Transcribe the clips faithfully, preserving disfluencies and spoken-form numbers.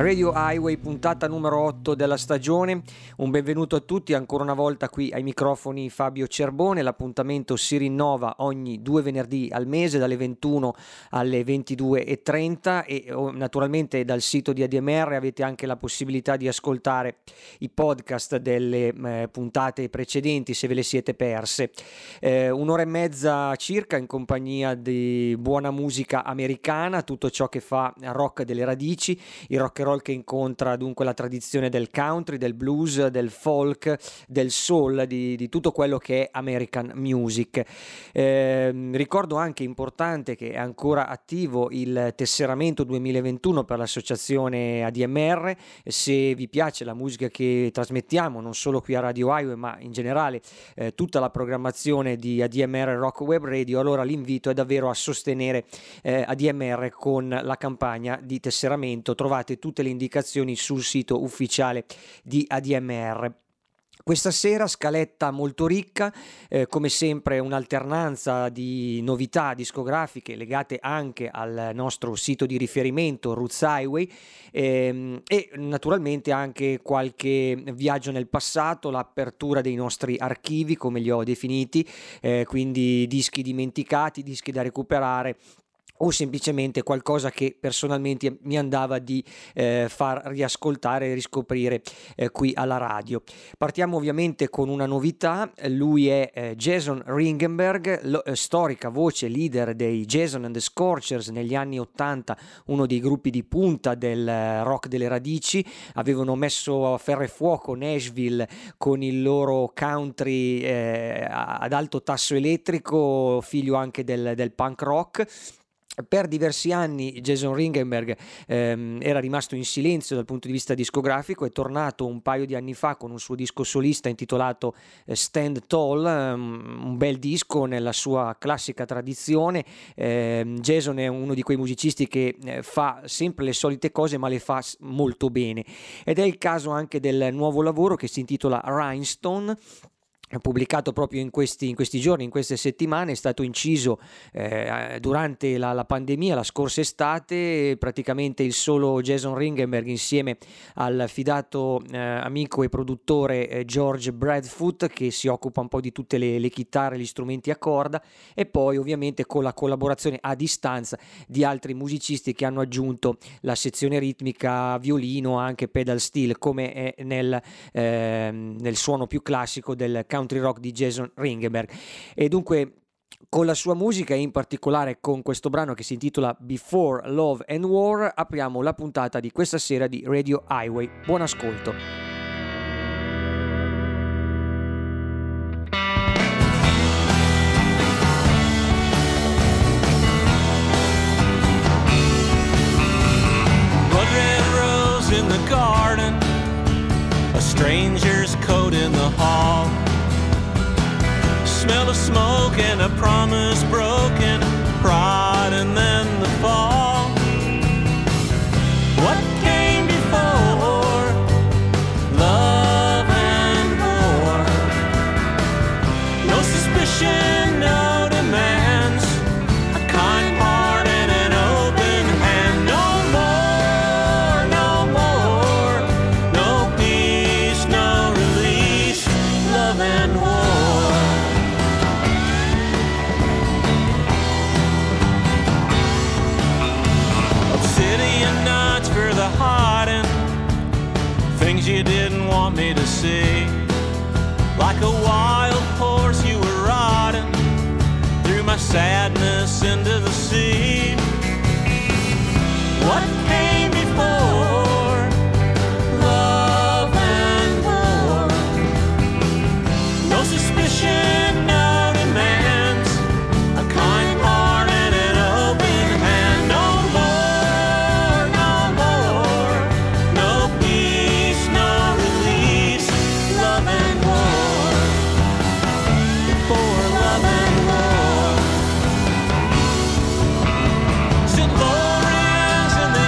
Radio Highway, puntata numero otto della stagione. Un benvenuto a tutti, ancora una volta qui ai microfoni Fabio Cerbone. L'appuntamento si rinnova ogni due venerdì al mese dalle ventuno alle ventidue e trenta e naturalmente dal sito di A D M R avete anche la possibilità di ascoltare i podcast delle eh, puntate precedenti se ve le siete perse. Eh, un'ora e mezza circa in compagnia di buona musica americana, tutto ciò che fa rock delle radici, il rock che incontra dunque la tradizione del country, del blues, del folk, del soul, di, di tutto quello che è American music. Eh, ricordo anche importante che è ancora attivo il tesseramento duemilaventuno per l'associazione A D M R. Se vi piace la musica che trasmettiamo, non solo qui a Radio Highway ma in generale eh, tutta la programmazione di A D M R Rock Web Radio, allora l'invito è davvero a sostenere eh, A D M R con la campagna di tesseramento. Trovate tutte le indicazioni sul sito ufficiale di A D M R. Questa sera scaletta molto ricca, eh, come sempre un'alternanza di novità discografiche legate anche al nostro sito di riferimento Roots Highway ehm, e naturalmente anche qualche viaggio nel passato, l'apertura dei nostri archivi come li ho definiti, eh, quindi dischi dimenticati, dischi da recuperare o semplicemente qualcosa che personalmente mi andava di eh, far riascoltare e riscoprire eh, qui alla radio. Partiamo ovviamente con una novità, lui è eh, Jason Ringenberg, lo, eh, storica voce leader dei Jason and the Scorchers negli anni ottanta, uno dei gruppi di punta del eh, rock delle radici. Avevano messo a ferro e fuoco Nashville con il loro country eh, ad alto tasso elettrico, figlio anche del, del punk rock. Per diversi anni Jason Ringenberg ehm, era rimasto in silenzio dal punto di vista discografico, è tornato un paio di anni fa con un suo disco solista intitolato eh, Stand Tall, ehm, un bel disco nella sua classica tradizione. eh, Jason è uno di quei musicisti che eh, fa sempre le solite cose ma le fa molto bene, ed è il caso anche del nuovo lavoro che si intitola Rhinestone, pubblicato proprio in questi, in questi giorni, in queste settimane. È stato inciso eh, durante la, la pandemia, la scorsa estate. Praticamente il solo Jason Ringenberg insieme al fidato eh, amico e produttore eh, George Bradfoot, che si occupa un po' di tutte le, le chitarre, gli strumenti a corda, e poi ovviamente con la collaborazione a distanza di altri musicisti che hanno aggiunto la sezione ritmica, violino, anche pedal steel, come è nel, eh, nel suono più classico del country rock di Jason Ringenberg. E dunque con la sua musica e in particolare con questo brano che si intitola Before Love and War apriamo la puntata di questa sera di Radio Highway. Buon ascolto. Blood red rose in the garden, a stranger's coat in the hall, smell of smoke and a promise broken, pride and then the fall. What came before love and war? No suspicion, no demands, a kind heart and an open hand. No more, no more, no peace, no release, love and war. You didn't want me to see, like a wild horse you were riding, threw my sadness into the sea. What came before love and war? No suspicion, no. Sit low, rise in the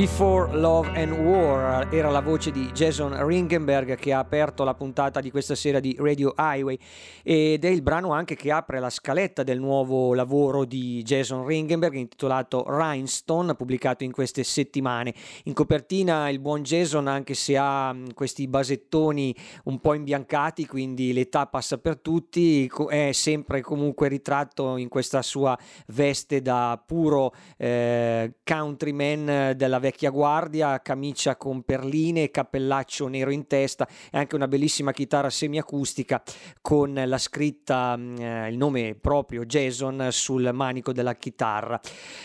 Before Love and War era la voce di Jason Ringenberg che ha aperto la puntata di questa sera di Radio Highway, ed è il brano anche che apre la scaletta del nuovo lavoro di Jason Ringenberg intitolato Rhinestone, pubblicato in queste settimane. In copertina il buon Jason, anche se ha questi basettoni un po' imbiancati, quindi l'età passa per tutti, è sempre comunque ritratto in questa sua veste da puro eh, countryman della vecchia vecchia guardia, camicia con perline, cappellaccio nero in testa e anche una bellissima chitarra semiacustica con la scritta, eh, il nome proprio Jason sul manico della chitarra.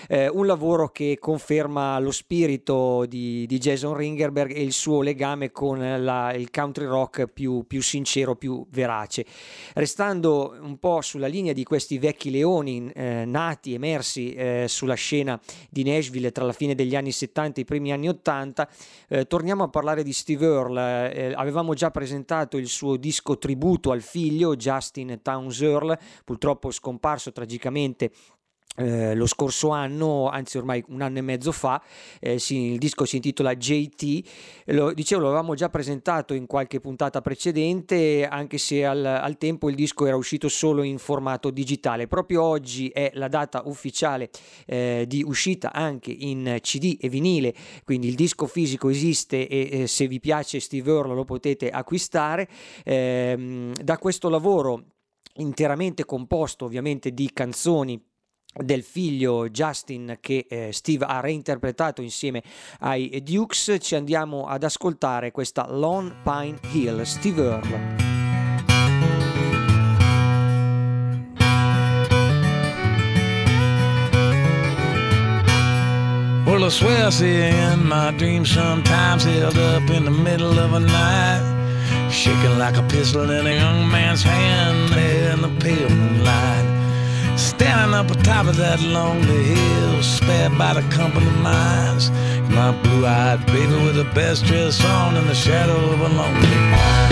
Eh, un lavoro che conferma lo spirito di, di Jason Ringenberg e il suo legame con la, il country rock più, più sincero, più verace. Restando un po' sulla linea di questi vecchi leoni eh, nati, emersi eh, sulla scena di Nashville tra la fine degli anni settanta i primi anni ottanta, eh, torniamo a parlare di Steve Earle. Eh, avevamo già presentato il suo disco tributo al figlio Justin Townes Earle, purtroppo scomparso tragicamente Eh, lo scorso anno, anzi ormai un anno e mezzo fa. Eh, sì, il disco si intitola J T, lo, dicevo lo avevamo già presentato in qualche puntata precedente, anche se al, al tempo il disco era uscito solo in formato digitale. Proprio oggi è la data ufficiale eh, di uscita anche in C D e vinile, quindi il disco fisico esiste e eh, se vi piace Steve Earle lo potete acquistare. Eh, da questo lavoro interamente composto ovviamente di canzoni del figlio Justin che eh, Steve ha reinterpretato insieme ai Dukes, ci andiamo ad ascoltare questa Lone Pine Hill, Steve Earle. Well, I swear I see her in my dreams sometimes, held up in the middle of a night, shaking like a pistol in a young man's hand there in the pale moonlight. Standing up on top of that lonely hill, spared by the company mines, my blue-eyed baby with the best dress on in the shadow of a lonely pine.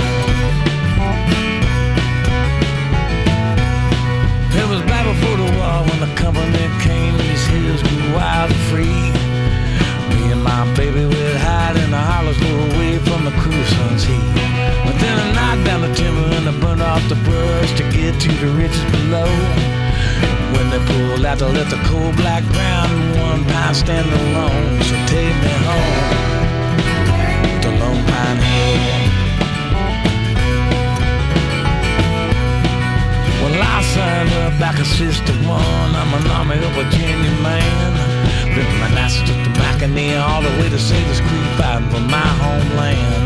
It was back before the war when the company came, these hills grew wild and free. Me and my baby would hide in the hollows, go away from the cruel sun's heat. But then I knocked down the timber and I burned off the birds to get to the riches below. When they pulled out to let the cold black ground, one pine stand alone, so take me home to Lone Pine Hill. Well, I signed up like a sister one, I'm an Army of Virginia man. Been from Manassas to Mackinac, all the way to Sailor's Creek, fighting for my homeland.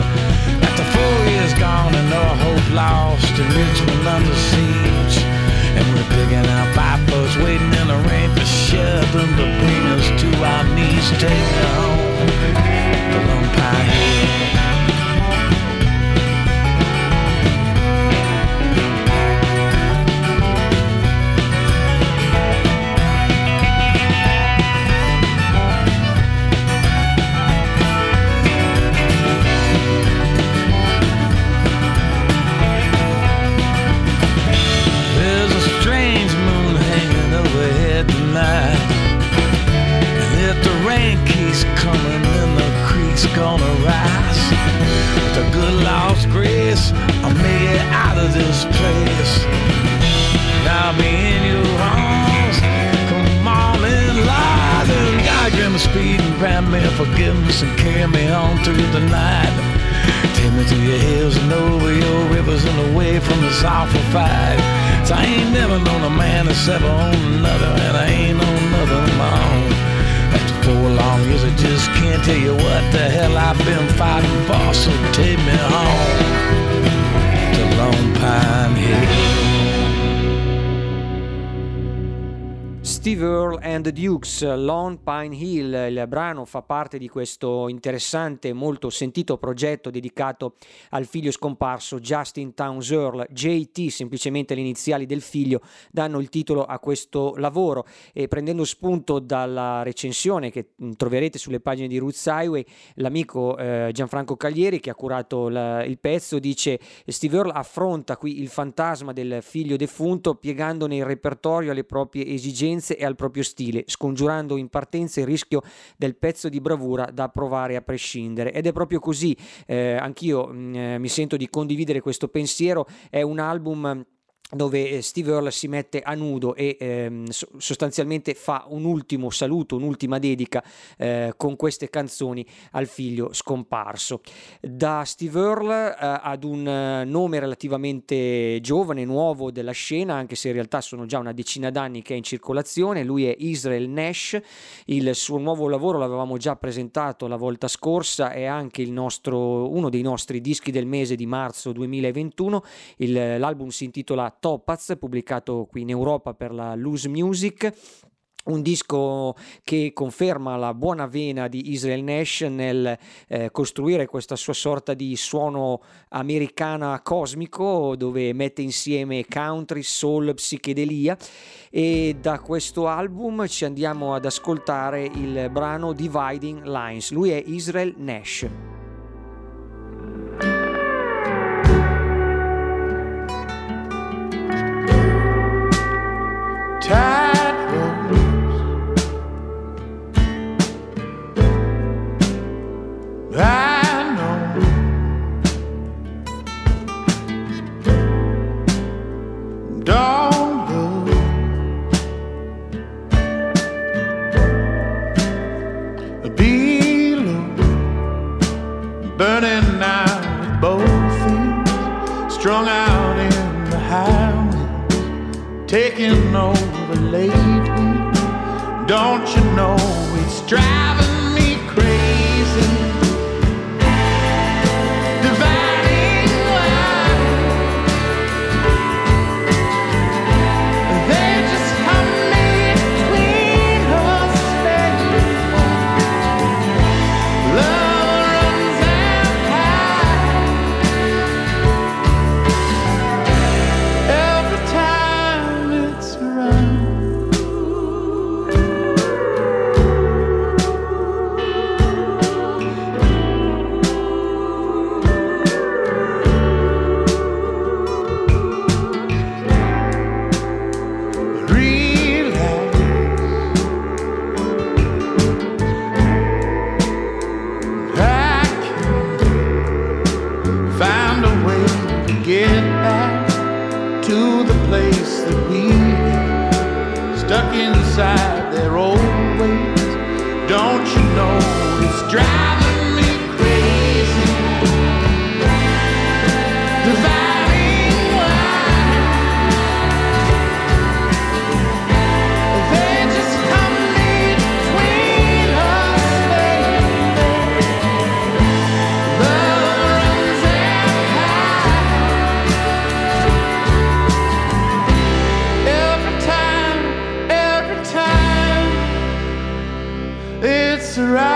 After four years gone and no hope lost, in Richmond under siege. And we're picking our pipers, waiting in the rain for Sheridan to bring us to our knees. Take me home to Lone Pine Hill. Dukes, Lone Pine Hill, il brano fa parte di questo interessante, molto sentito progetto dedicato al figlio scomparso Justin Townes Earle. J T, semplicemente le iniziali del figlio, danno il titolo a questo lavoro, e prendendo spunto dalla recensione che troverete sulle pagine di Roots Highway, l'amico eh, Gianfranco Caglieri, che ha curato la, il pezzo, dice: Steve Earle affronta qui il fantasma del figlio defunto piegandone il repertorio alle proprie esigenze e al proprio stile, scongiurando in partenza il rischio del pezzo di bravura da provare a prescindere. Ed è proprio così, eh, anch'io mh, mi sento di condividere questo pensiero. È un album dove Steve Earle si mette a nudo e ehm, sostanzialmente fa un ultimo saluto, un'ultima dedica eh, con queste canzoni al figlio scomparso. Da Steve Earle eh, ad un nome relativamente giovane, nuovo della scena, anche se in realtà sono già una decina d'anni che è in circolazione, lui è Israel Nash. Il suo nuovo lavoro l'avevamo già presentato la volta scorsa, è anche il nostro, uno dei nostri dischi del mese di marzo duemilaventuno. Il, l'album si intitola Topaz, pubblicato qui in Europa per la Loose Music. Un disco che conferma la buona vena di Israel Nash nel eh, costruire questa sua sorta di suono americana cosmico, dove mette insieme country, soul, psichedelia. E da questo album ci andiamo ad ascoltare il brano Dividing Lines. Lui è Israel Nash. Tight ropes I know don't go below, burning out with both feet strung out in the highway, taking over lately, don't you know it's driving me crazy? Dividing lines, they just hum me between us and love runs out high every time it's around. Stuck inside their old ways, don't you know it's driving me crazy? Dividing lines, they just come between us, baby. Love runs out high every time. Every time it's right.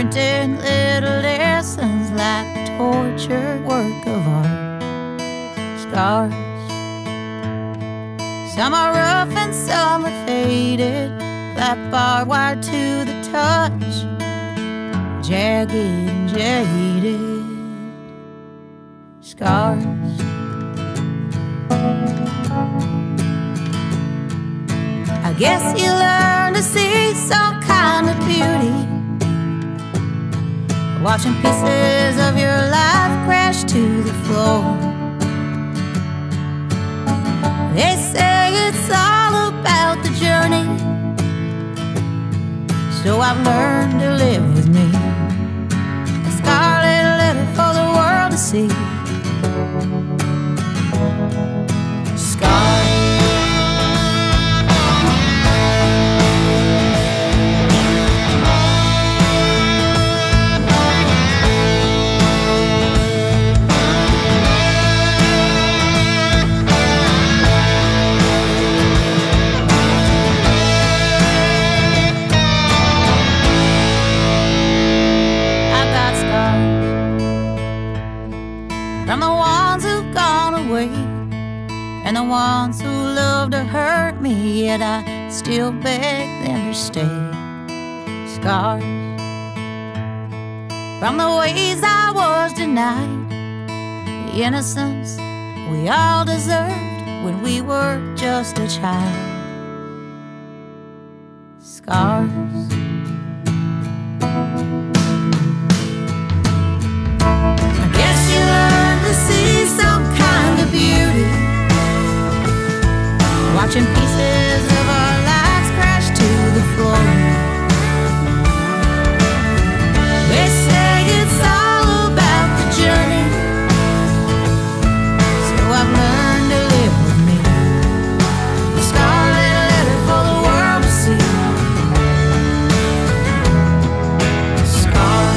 pretend little lessons like torture, work of art, scars. Some are rough and some are faded, like barbed wire to the touch, jagged and jaded scars. I guess you learn to see some kind of beauty, watching pieces of your life crash to the floor. They say it's all about the journey, so I've learned to live with me, a scarlet letter for the world to see. Scars. From the ones who've gone away, and the ones who love to hurt me, yet I still beg them to stay. Scars from the ways I was denied, the innocence we all deserved when we were just a child. Scars. See some kind of beauty, watching pieces of our lives crash to the floor. They say it's all about the journey, so I've learned to live with me, the scarlet letter for the world to see. Scars.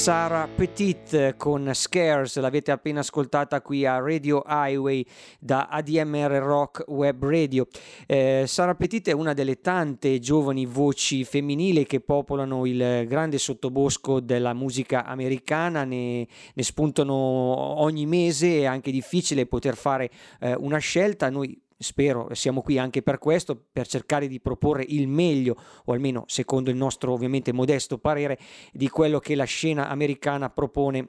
Sara Petit con Scares, l'avete appena ascoltata qui a Radio Highway da A D M R Rock Web Radio. Eh, Sara Petit è una delle tante giovani voci femminili che popolano il grande sottobosco della musica americana, ne, ne spuntano ogni mese, è anche difficile poter fare eh, una scelta. Noi spero siamo qui anche per questo, per cercare di proporre il meglio, o almeno secondo il nostro ovviamente modesto parere, di quello che la scena americana propone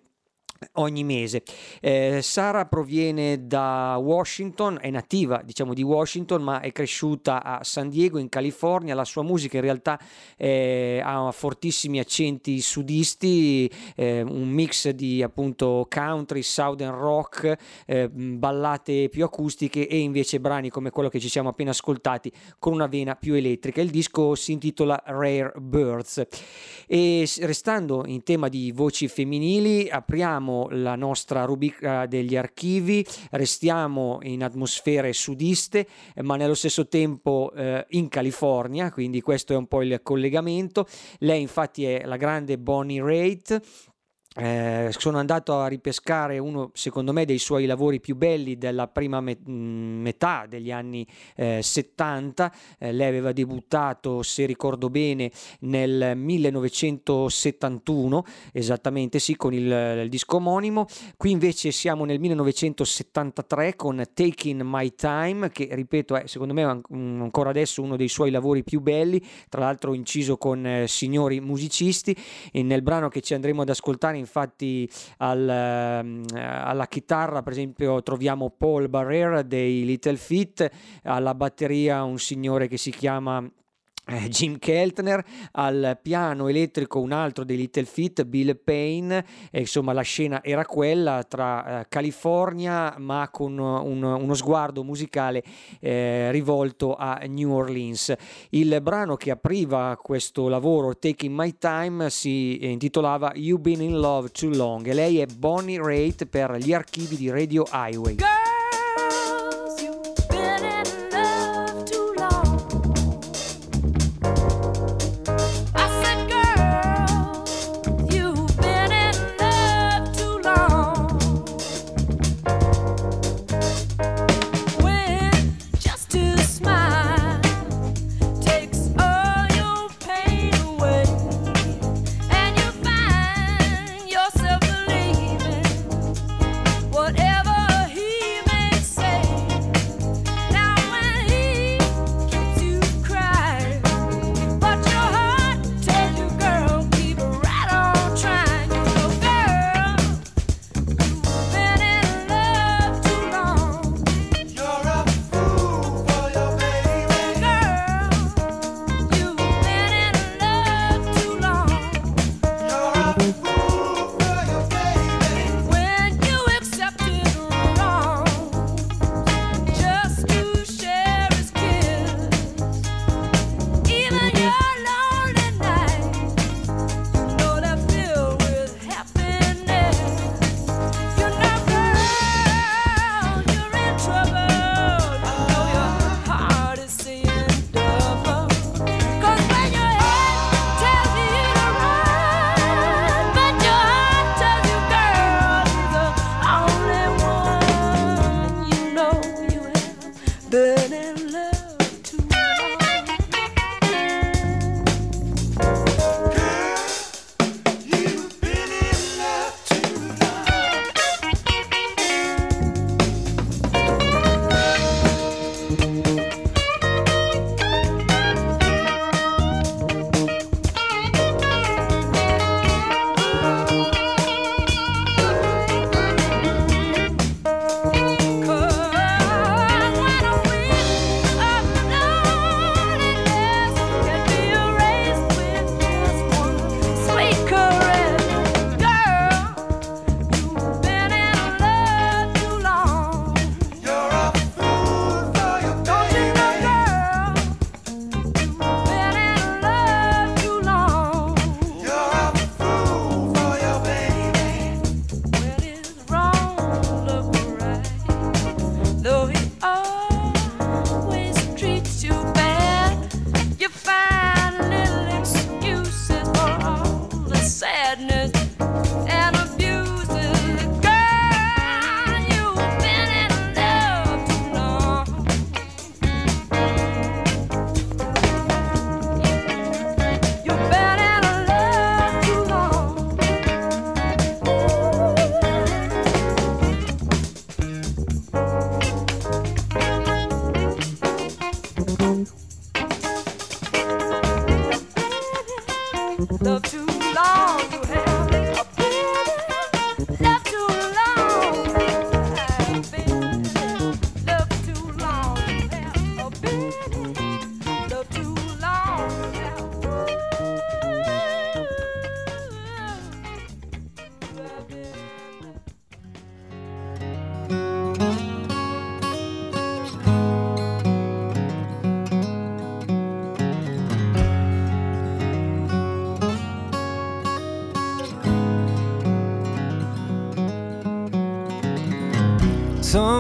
ogni mese. Eh, Sara proviene da Washington, è nativa diciamo di Washington, ma è cresciuta a San Diego in California. La sua musica in realtà eh, ha fortissimi accenti sudisti, eh, un mix di appunto country, southern rock, eh, ballate più acustiche e invece brani come quello che ci siamo appena ascoltati con una vena più elettrica. Il disco si intitola Rare Birds. E restando in tema di voci femminili, apriamo la nostra rubrica degli archivi, restiamo in atmosfere sudiste ma nello stesso tempo eh, in California, quindi questo è un po' il collegamento. Lei infatti è la grande Bonnie Raitt. Eh, sono andato a ripescare uno secondo me dei suoi lavori più belli della prima met- metà degli anni eh, settanta. Eh, lei aveva debuttato, se ricordo bene, nel millenovecentosettantuno, esattamente sì, con il, il disco omonimo. Qui invece siamo nel millenovecentosettantatré con Taking My Time, che ripeto è secondo me ancora adesso uno dei suoi lavori più belli, tra l'altro inciso con eh, signori musicisti. E nel brano che ci andremo ad ascoltare infatti al, alla chitarra per esempio troviamo Paul Barrera dei Little Feat, alla batteria un signore che si chiama Jim Keltner, al piano elettrico un altro dei Little Feat, Bill Payne. E insomma la scena era quella tra eh, California ma con un, uno sguardo musicale eh, rivolto a New Orleans. Il brano che apriva questo lavoro, Taking My Time, si intitolava You've Been in Love Too Long, e lei è Bonnie Raitt per gli archivi di Radio Highway. Girls, you've been in- Up.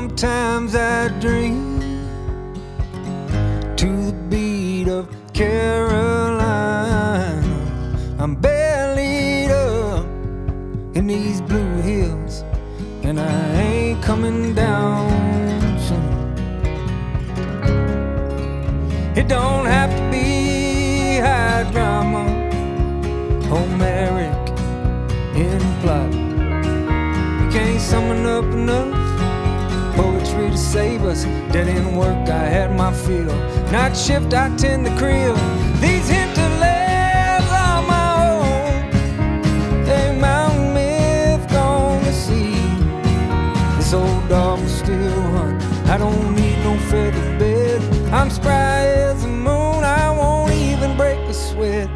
Sometimes I dream to the beat of Carolina. I'm bellied up in these blue hills, and I ain't coming down soon. It don't have to be high drama, Homeric in plot. We can't summon up enough poetry to save us. Dead in work, I had my fill. Night shift, I tend to crib. These hinterlands are my own. They Mount Myth gone to sea. This old dog will still hunt. I don't need no feather bed. I'm spry as the moon. I won't even break a sweat.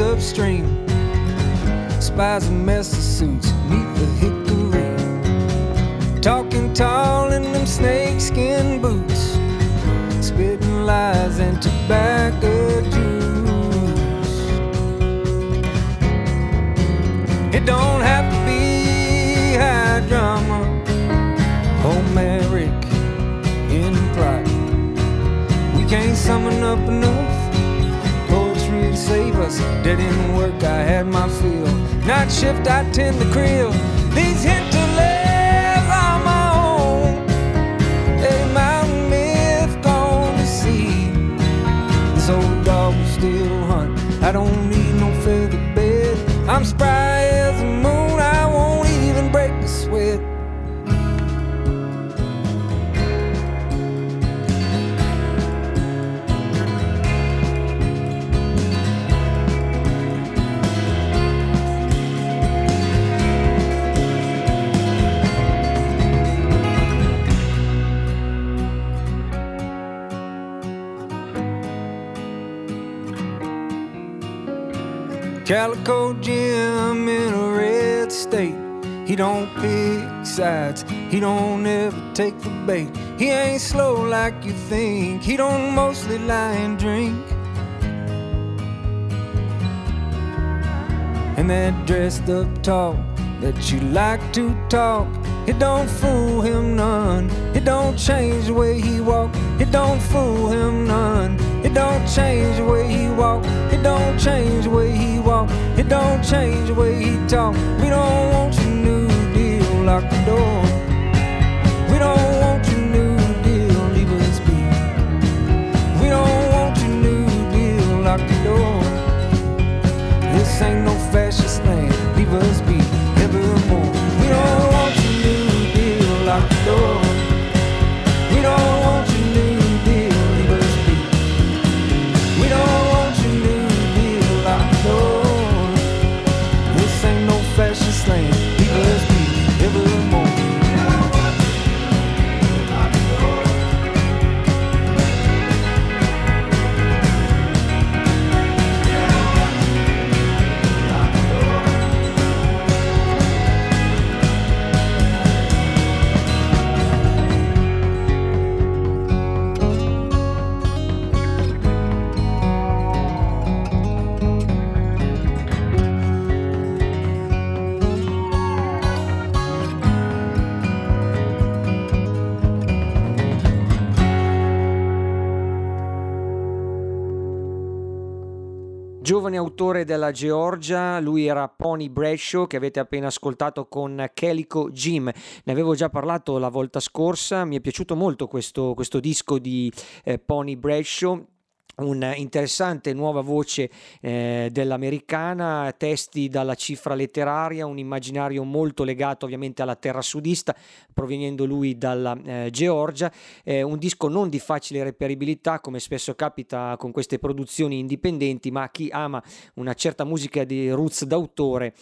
Upstream, spies and mess of suits neath the hickory, talking tall in them snakeskin boots, spitting lies and tobacco juice. It don't have to be high drama, Homeric in plot. We can't summon up enough to save us. Dead in work, I had my fill. Night shift, I tend to crib. These hinterlands are my own. They Mount Myth gone to sea. This old dog will still hunt. I don't need no feather bed. I'm spry as the moon. I won't even break a sweat. Calico Jim in a red state. He don't pick sides. He don't ever take the bait. He ain't slow like you think. He don't mostly lie and drink. And that dressed up talk that you like to talk, it don't fool him none. It don't change the way he walk. It don't fool him none. It don't change the way he walk. It don't change the way he walk. It don't change the way he talk. We don't want your new deal. Lock the door. We don't want your new deal. Leave us be. We don't want your new deal. Lock the door. This ain't no fascist thing. Leave us be. Evermore. We don't want your new deal. Lock the door. We don't want your new. Giovane autore della Georgia, lui era Pony Brescio, che avete appena ascoltato con Calico Jim. Ne avevo già parlato la volta scorsa, mi è piaciuto molto questo, questo disco di eh, Pony Brescio. Un'interessante nuova voce eh, dell'americana, testi dalla cifra letteraria, un immaginario molto legato ovviamente alla terra sudista, provenendo lui dalla eh, Georgia, eh, un disco non di facile reperibilità come spesso capita con queste produzioni indipendenti, ma chi ama una certa musica di roots d'autore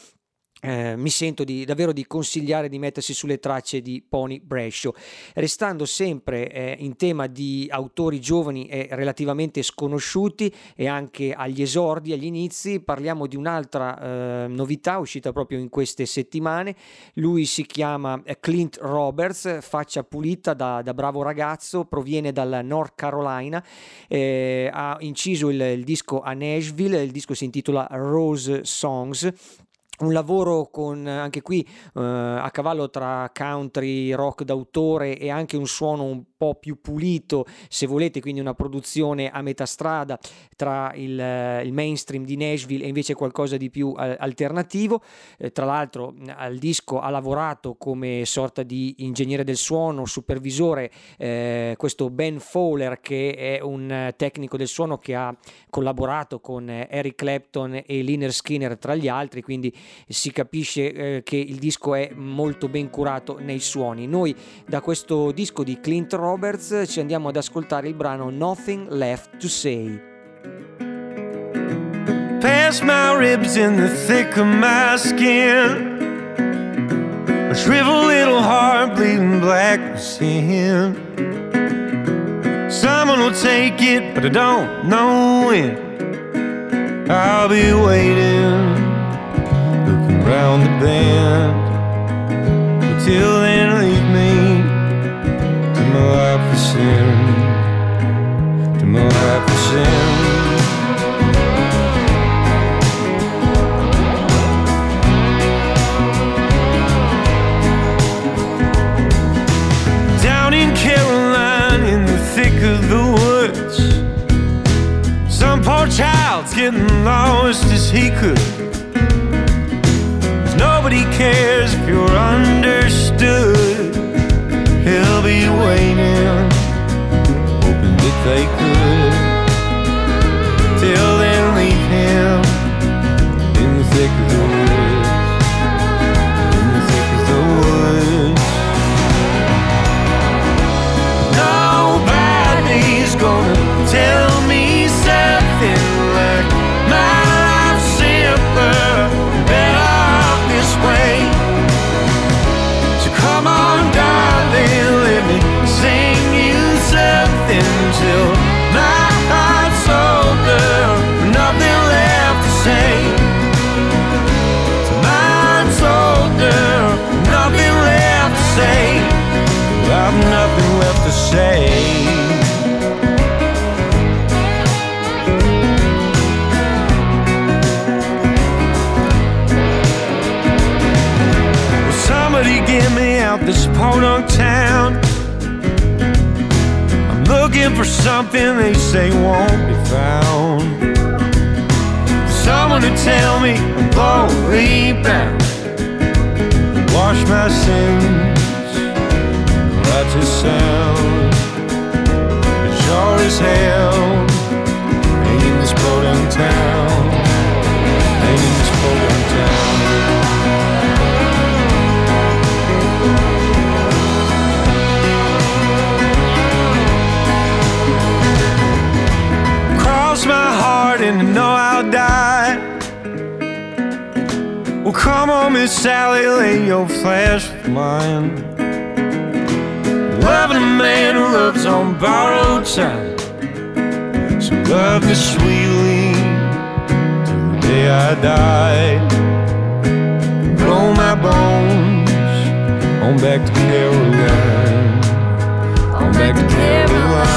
Eh, mi sento di, davvero di consigliare di mettersi sulle tracce di Pony Brescio. Restando sempre eh, in tema di autori giovani e relativamente sconosciuti e anche agli esordi, agli inizi, parliamo di un'altra eh, novità uscita proprio in queste settimane. Lui si chiama Clint Roberts, faccia pulita da, da bravo ragazzo, proviene dalla North Carolina, eh, ha inciso il, il disco a Nashville, il disco si intitola Rose Songs. Un lavoro con anche qui eh, a cavallo tra country, rock d'autore e anche un suono un po' più pulito, se volete, quindi una produzione a metà strada tra il, eh, il mainstream di Nashville e invece qualcosa di più eh, alternativo. Eh, tra l'altro al disco ha lavorato come sorta di ingegnere del suono, supervisore, eh, questo Ben Fowler, che è un tecnico del suono che ha collaborato con Eric Clapton e Lynyrd Skynyrd tra gli altri, quindi si capisce eh, che il disco è molto ben curato nei suoni. Noi da questo disco di Clint Roberts ci andiamo ad ascoltare il brano Nothing Left to Say. Past my ribs in the thick of my skin, a shriveled little heart bleeding black with sin. Someone will take it, but I don't know when. I'll be waiting, round the bend, but till then leave me to my life for sin, to my life for sin. Down in Caroline, in the thick of the woods, some poor child's getting lost as he could. Nobody cares if you're understood. He'll be waiting, hoping that they could. Till then leave him in the thick of the woods, in the thick of the woods. Nobody's gonna tell me something like my life's simpler. Till my heart's older, nothing left to say. Till my heart's older, nothing left to say. I've nothing left to say. Will somebody get me out this podunk town? Looking for something they say won't be found. Someone to tell me I'm lonely bound. Wash my sins, right to sound. But sure as hell, ain't in this podunk town, ain't in this podunk town. And I know I'll die. Well, come on, Miss Sally, lay your flash with mine. Loving a man who loves on borrowed time. So love me sweetly till the day I die. Blow my bones on back to Caroline, on back to Caroline.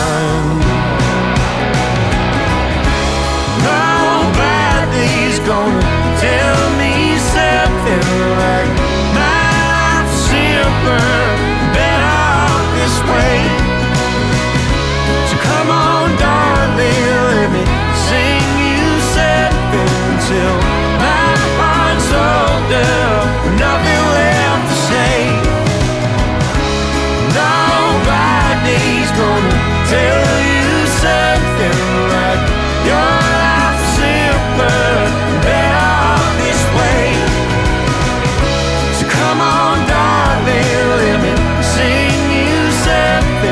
Nobody's gonna tell me something like my life's simpler, better off this way. So come on, darling, let me sing you something till my heart's older, nothing left to say. Nobody's gonna tell you something like your life's simpler. Come on, darling, let me sing you something.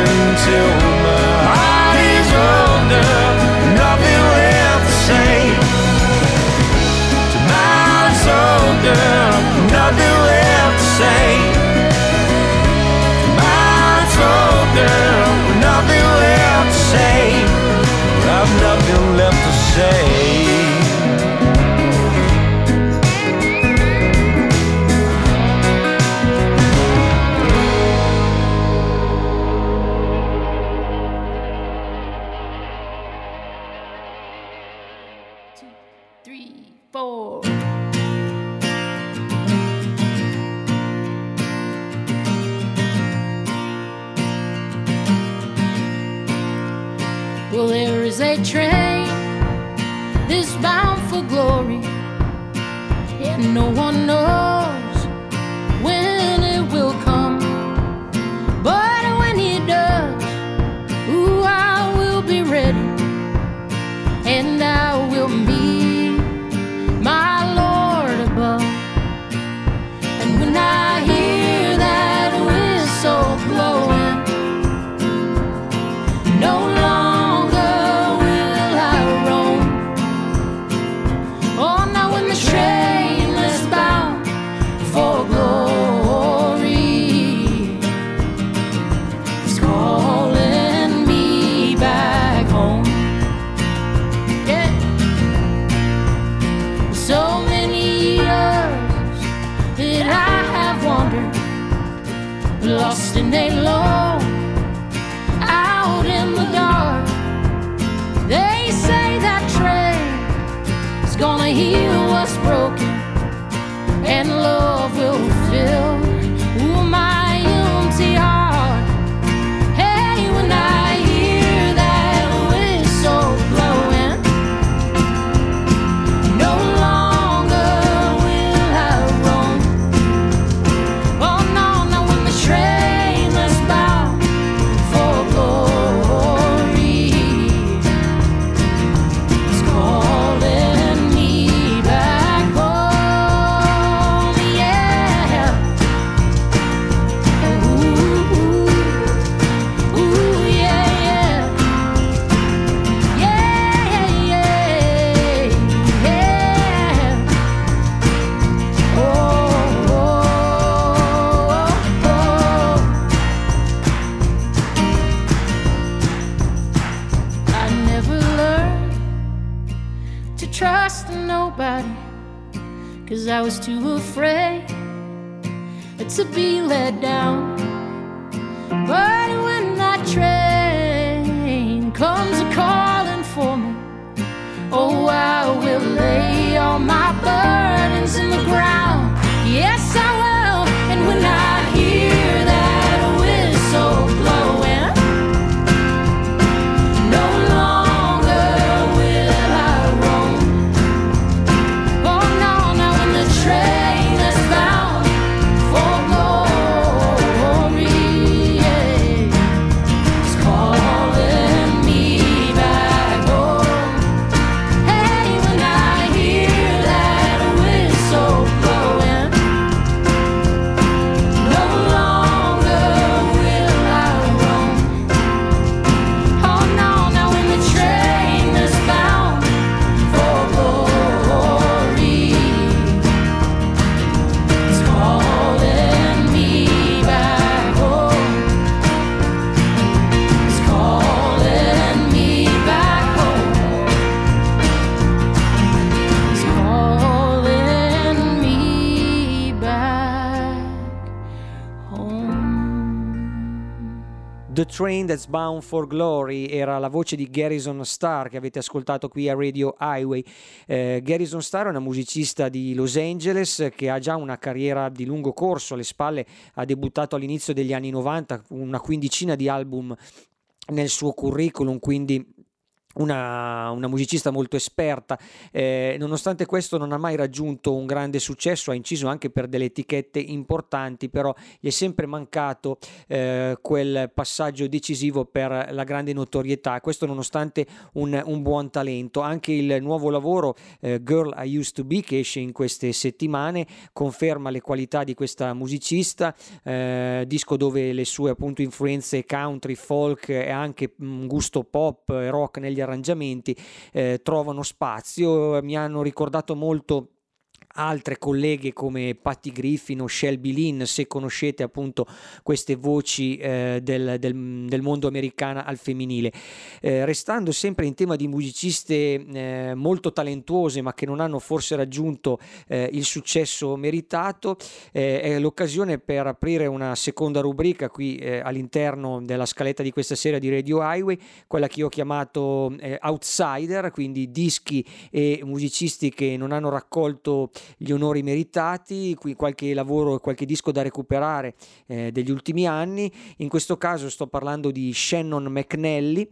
two, three, four. Well, there is a train that's bound for glory, and no one knows when it will come. But when it does, ooh, I will be ready, and I will meet my Lord above. And when I hear that whistle blowing, no lost and they long out in the dark. They say that train's gonna heal what's broken, and love will fill my empty heart. Hey, when I hear that whistle blowing, no longer will I roam. Oh no, no, when the train I was too afraid to be let down. But when that train comes a-calling for me, oh, I will lay all my burdens in the ground. Yes, I will. And when I hear that whistle blowing, no longer The Train That's Bound for Glory era la voce di Garrison Starr che avete ascoltato qui a Radio Highway. Eh, Garrison Starr è una musicista di Los Angeles che ha già una carriera di lungo corso alle spalle. Ha debuttato all'inizio degli anni novanta, una quindicina di album nel suo curriculum, quindi Una, una musicista molto esperta. Eh, nonostante questo non ha mai raggiunto un grande successo, ha inciso anche per delle etichette importanti, però gli è sempre mancato eh, quel passaggio decisivo per la grande notorietà, questo nonostante un, un buon talento. Anche il nuovo lavoro eh, Girl I Used to Be, che esce in queste settimane, conferma le qualità di questa musicista, eh, disco dove le sue appunto influenze country, folk e anche un gusto pop e rock negli arrangiamenti eh, trovano spazio. Mi hanno ricordato molto altre colleghe come Patty Griffin o Shelby Lynn, se conoscete appunto queste voci eh, del, del, del mondo americana al femminile. Eh, restando sempre in tema di musiciste eh, molto talentuose ma che non hanno forse raggiunto eh, il successo meritato, eh, è l'occasione per aprire una seconda rubrica qui eh, all'interno della scaletta di questa sera di Radio Highway, quella che io ho chiamato eh, Outsider, quindi dischi e musicisti che non hanno raccolto gli onori meritati, qui qualche lavoro e qualche disco da recuperare eh, degli ultimi anni. In questo caso sto parlando di Shannon McNally,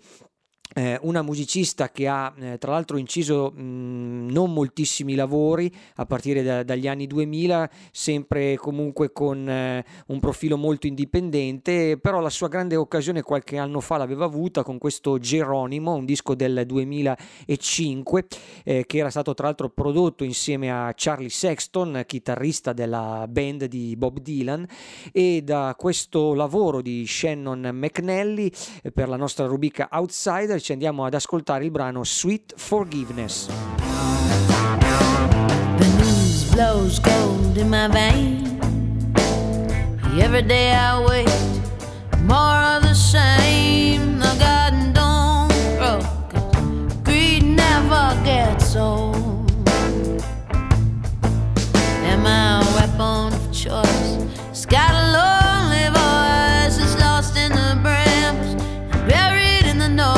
una musicista che ha tra l'altro inciso mh, non moltissimi lavori a partire da, dagli anni duemila, sempre comunque con eh, un profilo molto indipendente, però la sua grande occasione qualche anno fa l'aveva avuta con questo Geronimo, un disco del duemilacinque eh, che era stato tra l'altro prodotto insieme a Charlie Sexton, chitarrista della band di Bob Dylan. E da questo lavoro di Shannon McNally eh, per la nostra rubrica Outsider ci andiamo ad ascoltare il brano Sweet Forgiveness. The news blows cold in my veins. Every day I wait, more of the same. The garden don't grow, 'cause greed never gets old. And my weapon of choice, it's got a lonely voice, it's lost in the brambles, buried in the noise.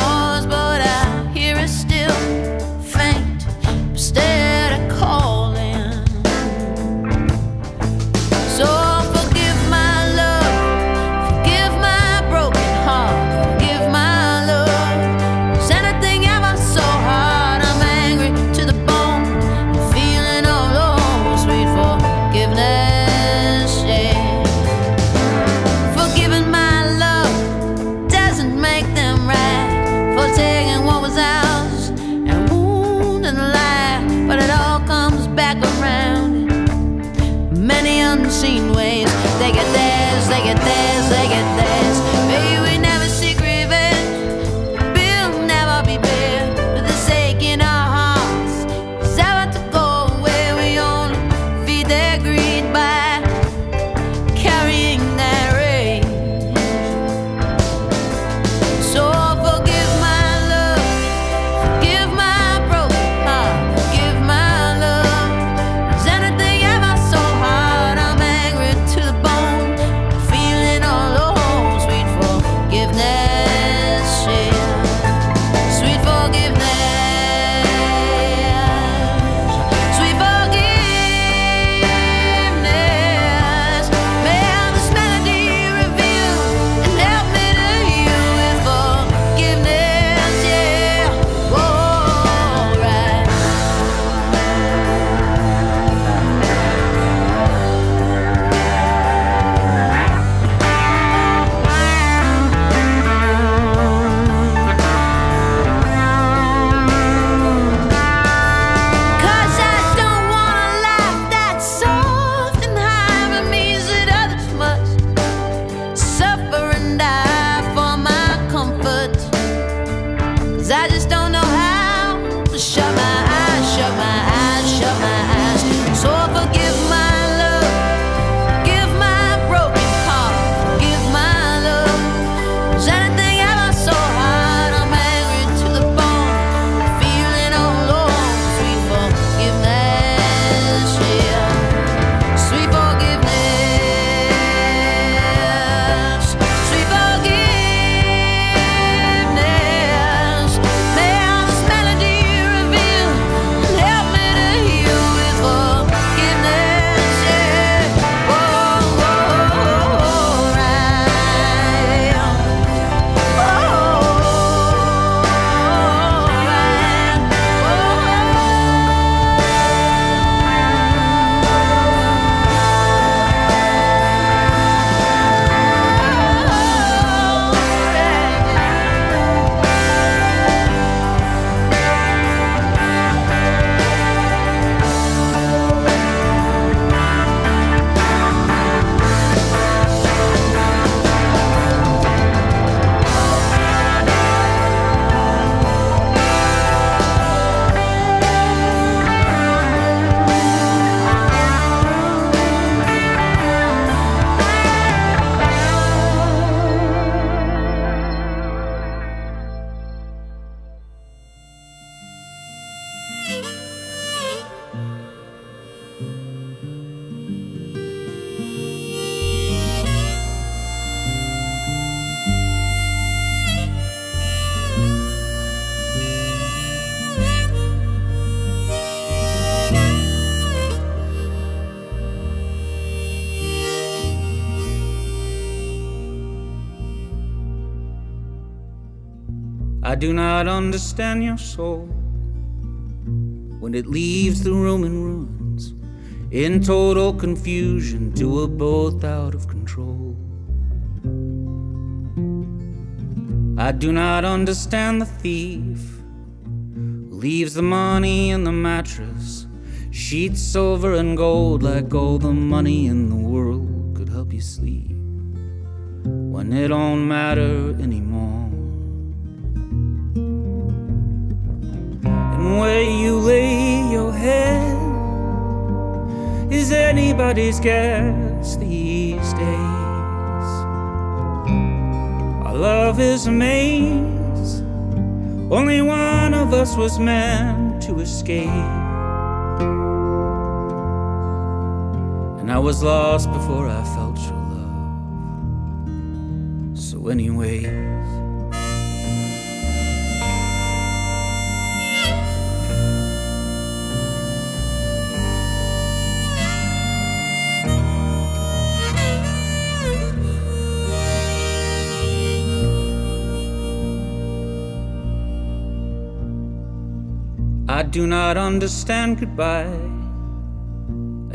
I do not understand your soul when it leaves the room in ruins, in total confusion, to a both out of control. I do not understand the thief who leaves the money in the mattress, sheets silver and gold like all the money in the world could help you sleep, when it don't matter anymore. And where you lay your head is anybody's guess these days. Our love is a maze, only one of us was meant to escape. And I was lost before I felt your love. So anyways, I do not understand goodbye.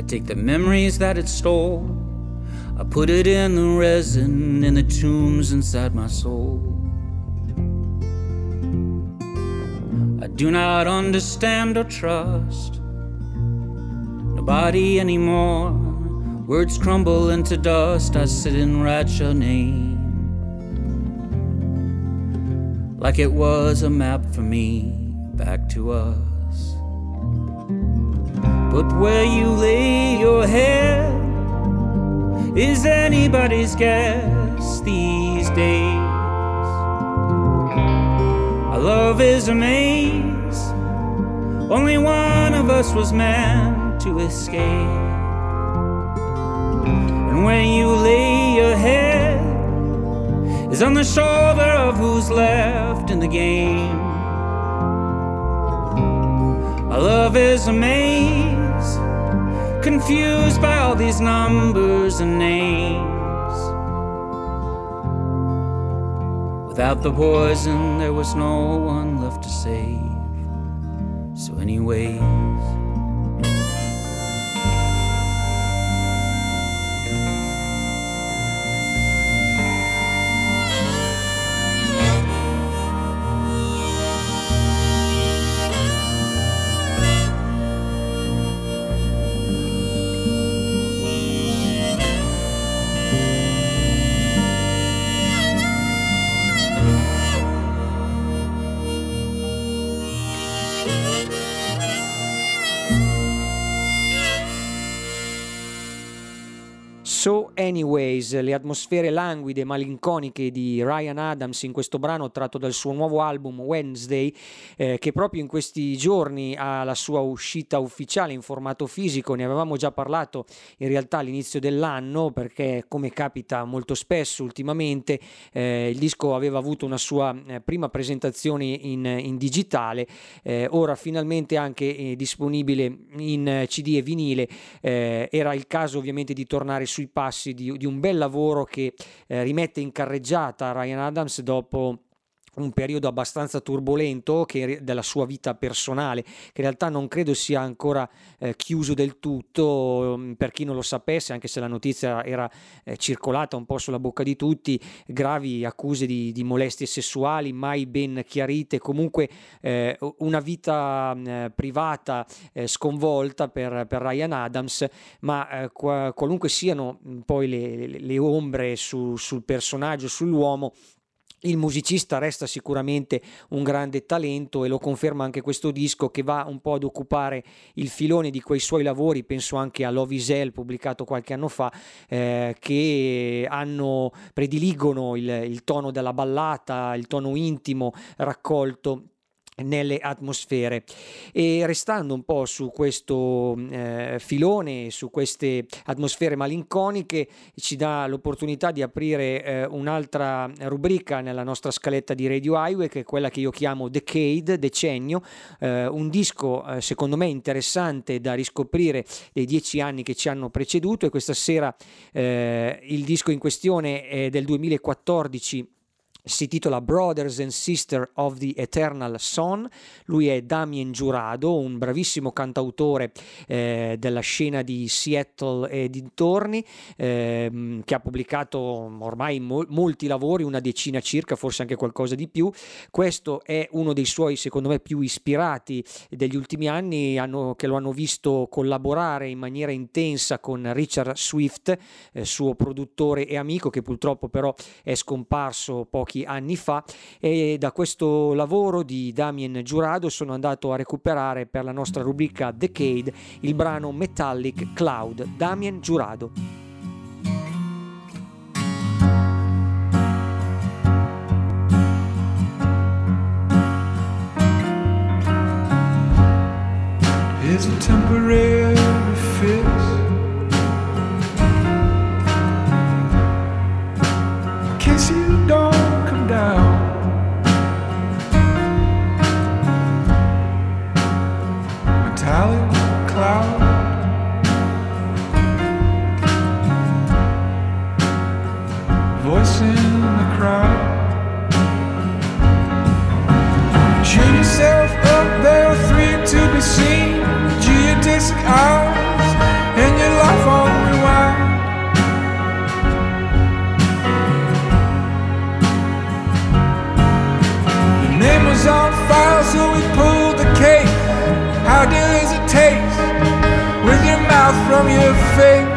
Take the memories that it stole, I put it in the resin, in the tombs inside my soul. I do not understand or trust nobody anymore. Words crumble into dust, I sit and write your name like it was a map for me back to us. But where you lay your head is anybody's guess these days. Our love is a maze, only one of us was meant to escape. And where you lay your head is on the shoulder of who's left in the game. Our love is a maze, confused by all these numbers and names. Without the poison, there was no one left to save. So anyways, So Anyways, le atmosfere languide e malinconiche di Ryan Adams in questo brano tratto dal suo nuovo album Wednesday, eh, che proprio in questi giorni ha la sua uscita ufficiale in formato fisico. Ne avevamo già parlato in realtà all'inizio dell'anno, perché come capita molto spesso ultimamente eh, il disco aveva avuto una sua eh, prima presentazione in, in digitale, eh, ora finalmente anche eh, disponibile in C D e vinile. Eh, era il caso ovviamente di tornare sui passi di, di un bel lavoro che eh, rimette in carreggiata Ryan Adams dopo un periodo abbastanza turbolento che, della sua vita personale, che in realtà non credo sia ancora eh, chiuso del tutto. Per chi non lo sapesse, anche se la notizia era eh, circolata un po' sulla bocca di tutti, gravi accuse di, di molestie sessuali mai ben chiarite, comunque eh, una vita eh, privata eh, sconvolta per, per Ryan Adams, ma eh, qualunque siano poi le, le, le ombre su, sul personaggio, sull'uomo, il musicista resta sicuramente un grande talento, e lo conferma anche questo disco, che va un po' ad occupare il filone di quei suoi lavori, penso anche a Love Is Hell pubblicato qualche anno fa, eh, che hanno prediligono il, il tono della ballata, il tono intimo raccolto nelle atmosfere. E restando un po' su questo eh, filone, su queste atmosfere malinconiche, ci dà l'opportunità di aprire eh, un'altra rubrica nella nostra scaletta di Radio Highway, che è quella che io chiamo Decade, decennio, eh, un disco eh, secondo me interessante da riscoprire dei dieci anni che ci hanno preceduto. E questa sera eh, il disco in questione è del duemilaquattordici si titola Brothers and Sisters of the Eternal Son. Lui è Damien Jurado, un bravissimo cantautore eh, della scena di Seattle e dintorni, eh, che ha pubblicato ormai mo- molti lavori, una decina circa, forse anche qualcosa di più. Questo è uno dei suoi, secondo me, più ispirati degli ultimi anni, hanno, che lo hanno visto collaborare in maniera intensa con Richard Swift, eh, suo produttore e amico, che purtroppo però è scomparso pochi anni fa. E da questo lavoro di Damien Jurado sono andato a recuperare per la nostra rubrica Decade il brano Metallic Cloud, Damien Jurado. It's a temporary fix. In case you don't come down, metallic cloud, voice in the crowd. Shoot yourself up, there are three to be seen. Disc hours and your life on rewind. The name was on fire, so we pulled the cake. How does it taste with your mouth from your face?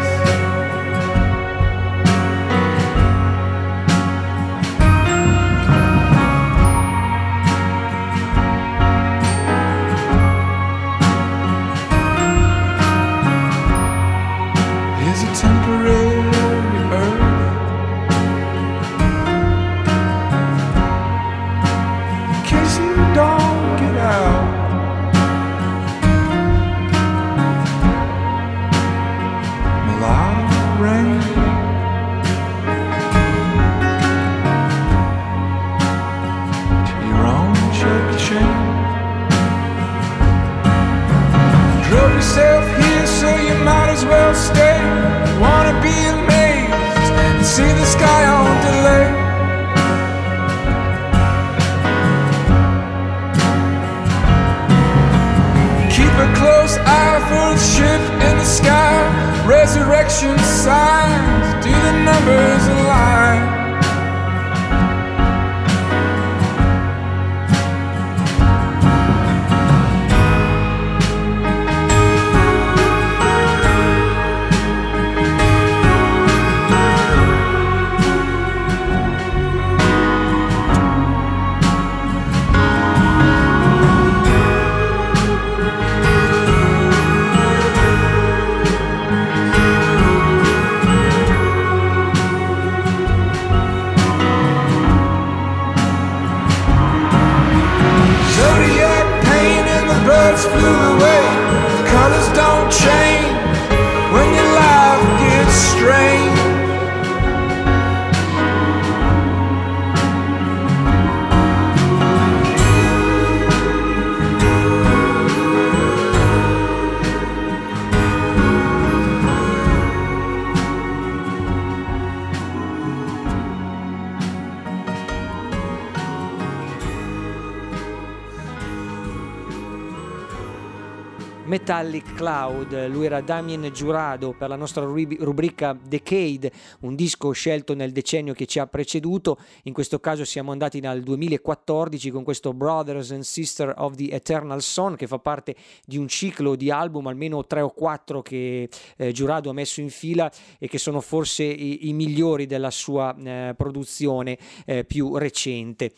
Metallic Cloud, lui era Damien Jurado per la nostra rubrica Decade, un disco scelto nel decennio che ci ha preceduto. In questo caso siamo andati dal duemilaquattordici con questo Brothers and Sisters of the Eternal Son, che fa parte di un ciclo di album, almeno tre o quattro, che eh, Jurado ha messo in fila e che sono forse i, i migliori della sua eh, produzione eh, più recente.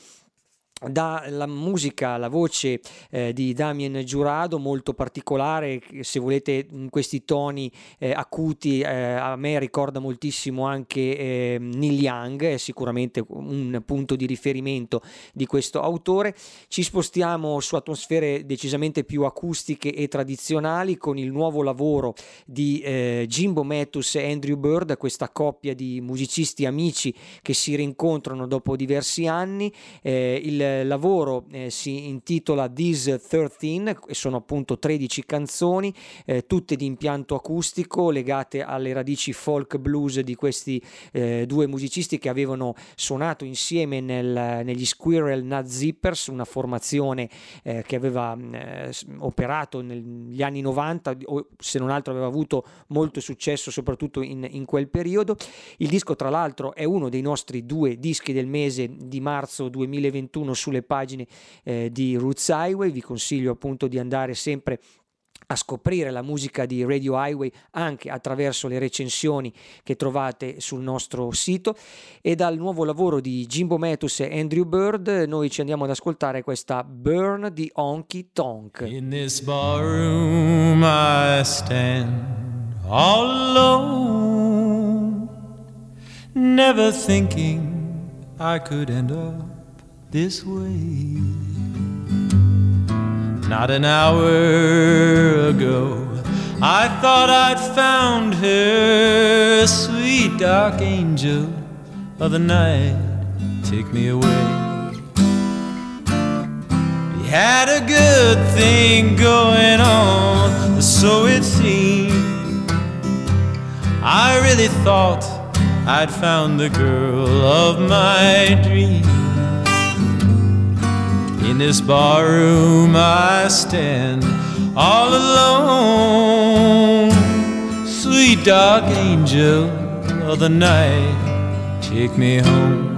Dalla musica, la voce eh, di Damien Jurado, molto particolare, se volete, in questi toni eh, acuti, eh, a me ricorda moltissimo anche eh, Neil Young, è sicuramente un punto di riferimento di questo autore. Ci spostiamo su atmosfere decisamente più acustiche e tradizionali con il nuovo lavoro di eh, Jimbo Mattus e Andrew Bird, questa coppia di musicisti amici che si rincontrano dopo diversi anni. Eh, il Il lavoro eh, si intitola These tredici e sono appunto tredici canzoni, eh, tutte di impianto acustico, legate alle radici folk blues di questi eh, due musicisti che avevano suonato insieme nel, negli Squirrel Nut Zippers, una formazione eh, che aveva eh, operato negli anni novanta, o se non altro aveva avuto molto successo soprattutto in, in quel periodo. Il disco tra l'altro è uno dei nostri due dischi del mese di marzo duemilaventuno sulle pagine eh, di Roots Highway. Vi consiglio appunto di andare sempre a scoprire la musica di Radio Highway anche attraverso le recensioni che trovate sul nostro sito. E dal nuovo lavoro di Jimbo Mattus e Andrew Bird noi ci andiamo ad ascoltare questa Burn di Honky Tonk. In this barroom I stand all alone, never thinking I could end up this way. Not an hour ago I thought I'd found her, sweet dark angel of the night, take me away. We had a good thing going on, so it seemed. I really thought I'd found the girl of my dreams. In this barroom I stand all alone, sweet dark angel of the night, take me home.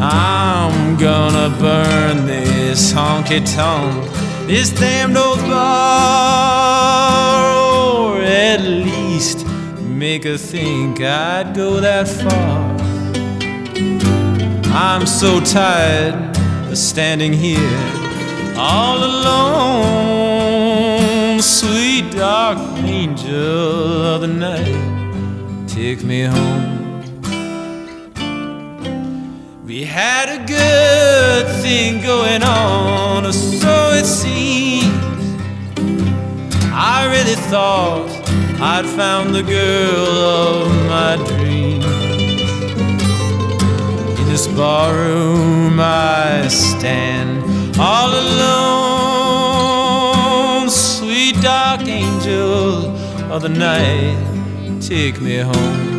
I'm gonna burn this honky-tonk, this damned old bar, or at least make her think I'd go that far. I'm so tired of standing here all alone, sweet dark angel of the night, take me home. We had a good thing going on, so it seems. I really thought I'd found the girl of my dreams. In this barroom I stand all alone, sweet dark angel of the night, take me home.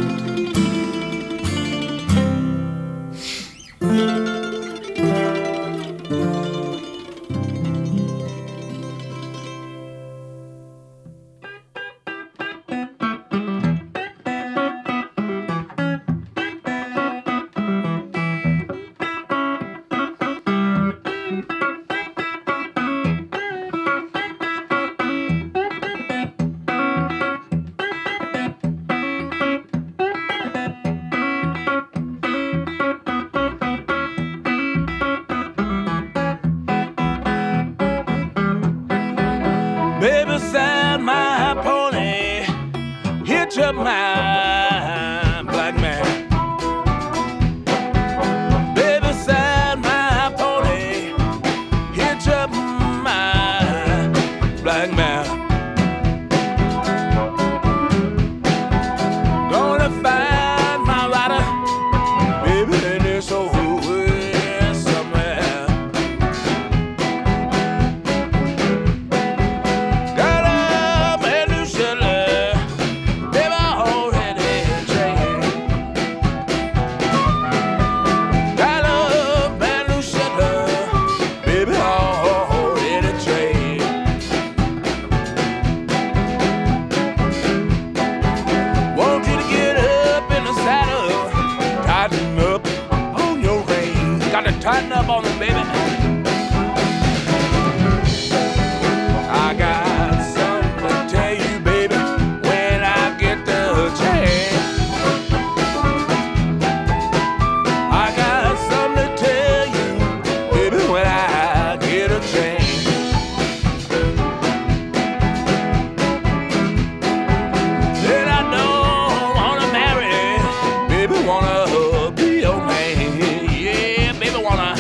Wanna be your man, yeah, baby, wanna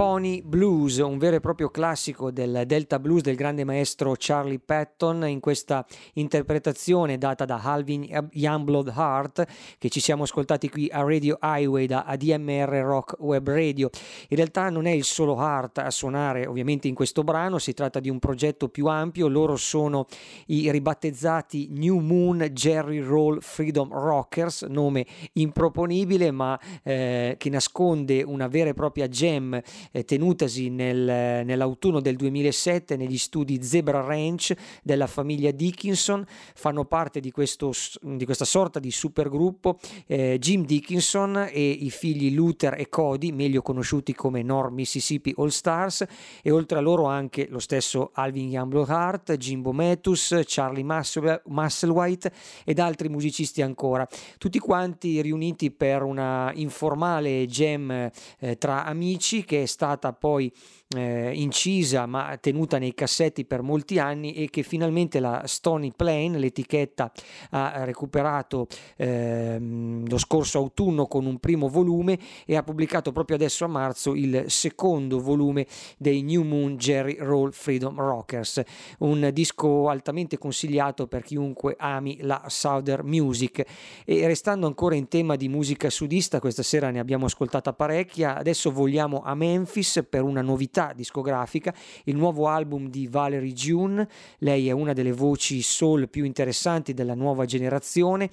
Pony Blues, un vero e proprio classico del Delta Blues del grande maestro Charlie Patton, in questa interpretazione data da Alvin Youngblood Hart, che ci siamo ascoltati qui a Radio Highway da A D M R Rock Web Radio. In realtà non è il solo Hart a suonare ovviamente in questo brano, si tratta di un progetto più ampio, loro sono i ribattezzati New Moon Jelly Roll Freedom Rockers, nome improponibile ma eh, che nasconde una vera e propria gem eh, tenutasi nel, nell'autunno del duemilasette negli studi Zebra Ranch della famiglia Dickinson. Fanno parte di, questo, di questa sorta di supergruppo eh, Jim Dickinson e i figli Luther e Cody, meglio conosciuti come North Mississippi All Stars, e oltre a loro anche lo stesso Alvin Youngblood Hart, Jimbo Mattus, Charlie Musselwhite ed altri musicisti ancora, tutti quanti riuniti per una informale jam eh, tra amici, che è stata poi eh, incisa ma tenuta nei cassetti per molti anni e che finalmente la Stony Plain, l'etichetta, ha recuperato eh, lo scorso autunno con un primo volume e ha pubblicato proprio adesso a marzo il secondo volume dei New Moon Jelly Roll Freedom Rockers, un disco altamente consigliato per chiunque ami la Southern Music. E restando ancora in tema di musica sudista, questa sera ne abbiamo ascoltata parecchia, adesso vogliamo a Memphis per una novità discografica, il nuovo album di Valerie June. Lei è una delle voci soul più interessanti della nuova generazione,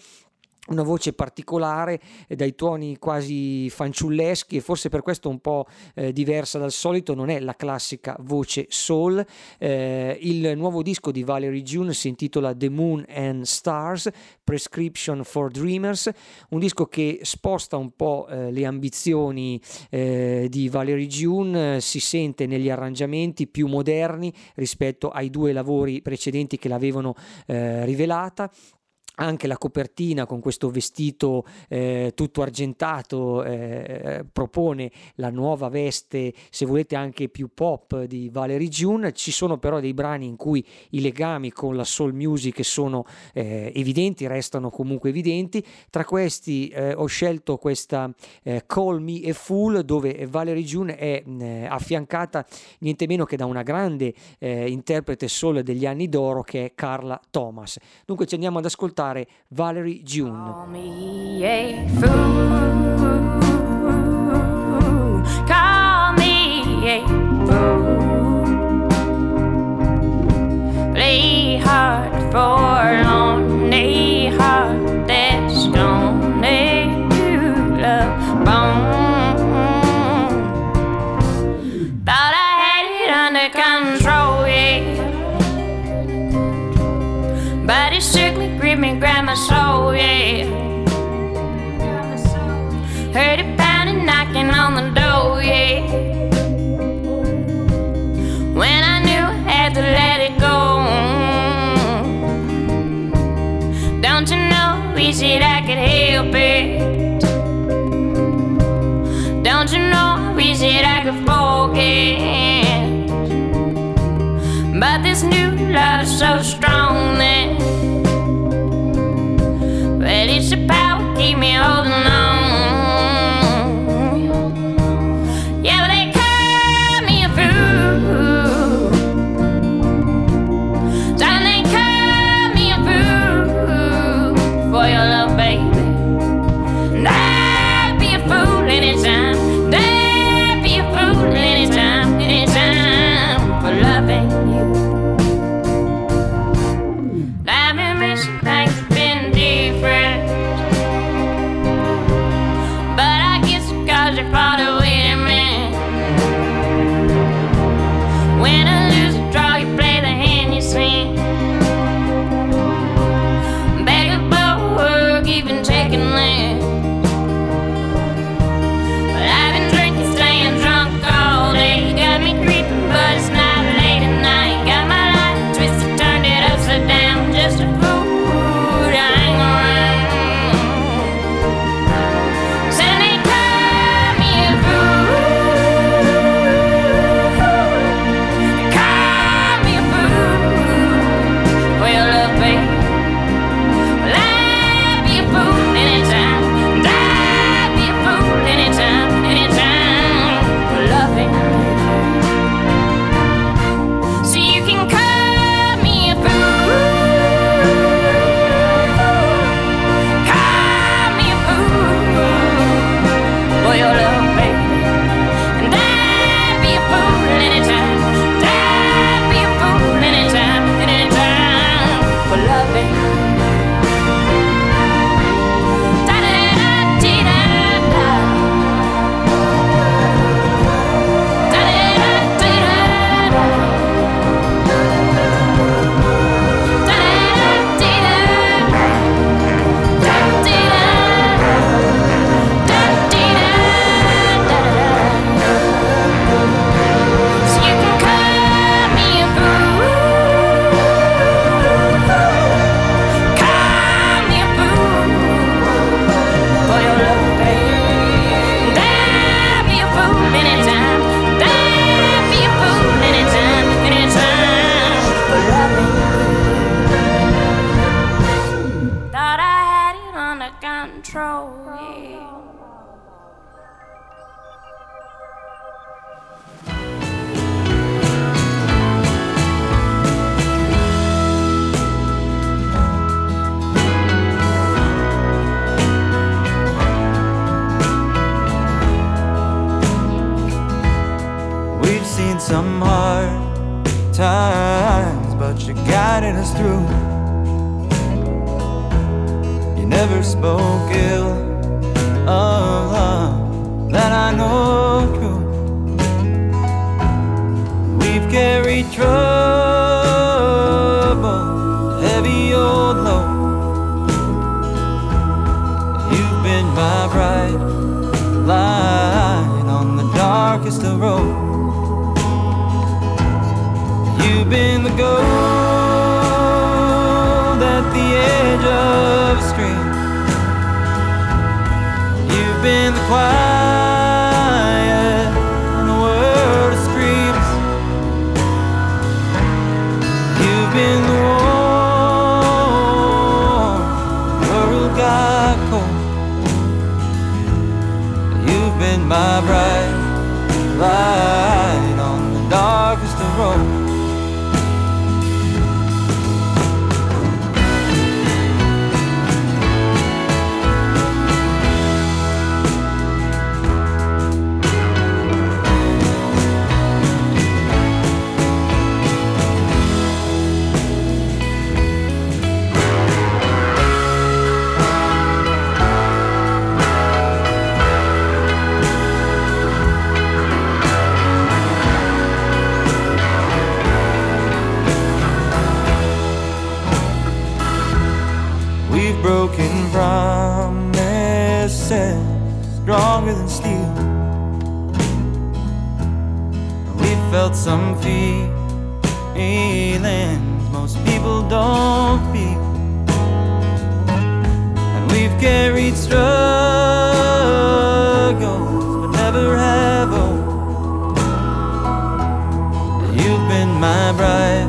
una voce particolare dai tuoni quasi fanciulleschi e forse per questo un po' eh, diversa dal solito, non è la classica voce soul. Eh, il nuovo disco di Valerie June si intitola The Moon and Stars Prescription for Dreamers, un disco che sposta un po' eh, le ambizioni eh, di Valerie June, eh, si sente negli arrangiamenti più moderni rispetto ai due lavori precedenti che l'avevano eh, rivelata. Anche la copertina, con questo vestito eh, tutto argentato, eh, propone la nuova veste, se volete anche più pop, di Valerie June. Ci sono però dei brani in cui i legami con la soul music sono eh, evidenti, restano comunque evidenti. Tra questi eh, ho scelto questa eh, Call Me a Fool, dove Valerie June è mh, affiancata niente meno che da una grande eh, interprete soul degli anni d'oro che è Carla Thomas. Dunque ci andiamo ad ascoltare Valerie June. Call me a fool, call me a fool, play hard for lonely heart that's lonely to love bone. Thought I had it under control, yeah, but it's strictly me, grab my soul, yeah. Heard it pounding, knocking on the door, yeah. When I knew I had to let it go. Don't you know, wish that I could help it. Don't you know, wish that I could forget. But this new love's so strong that it's your power, keep me holding on. We've seen some hard times, but you guided us through. You never spoke ill of love that I know true. We've carried trouble, heavy old load. You've been my bright light on the darkest of roads. You've been the gold at the edge of a stream. You've been the quiet in a world of screams. You've been the warm, the world got cold. You've been my bright light on the darkest of roads. Broken promises, stronger than steel. We felt some feelings most people don't feel. And we've carried struggles but never have hope. You've been my bright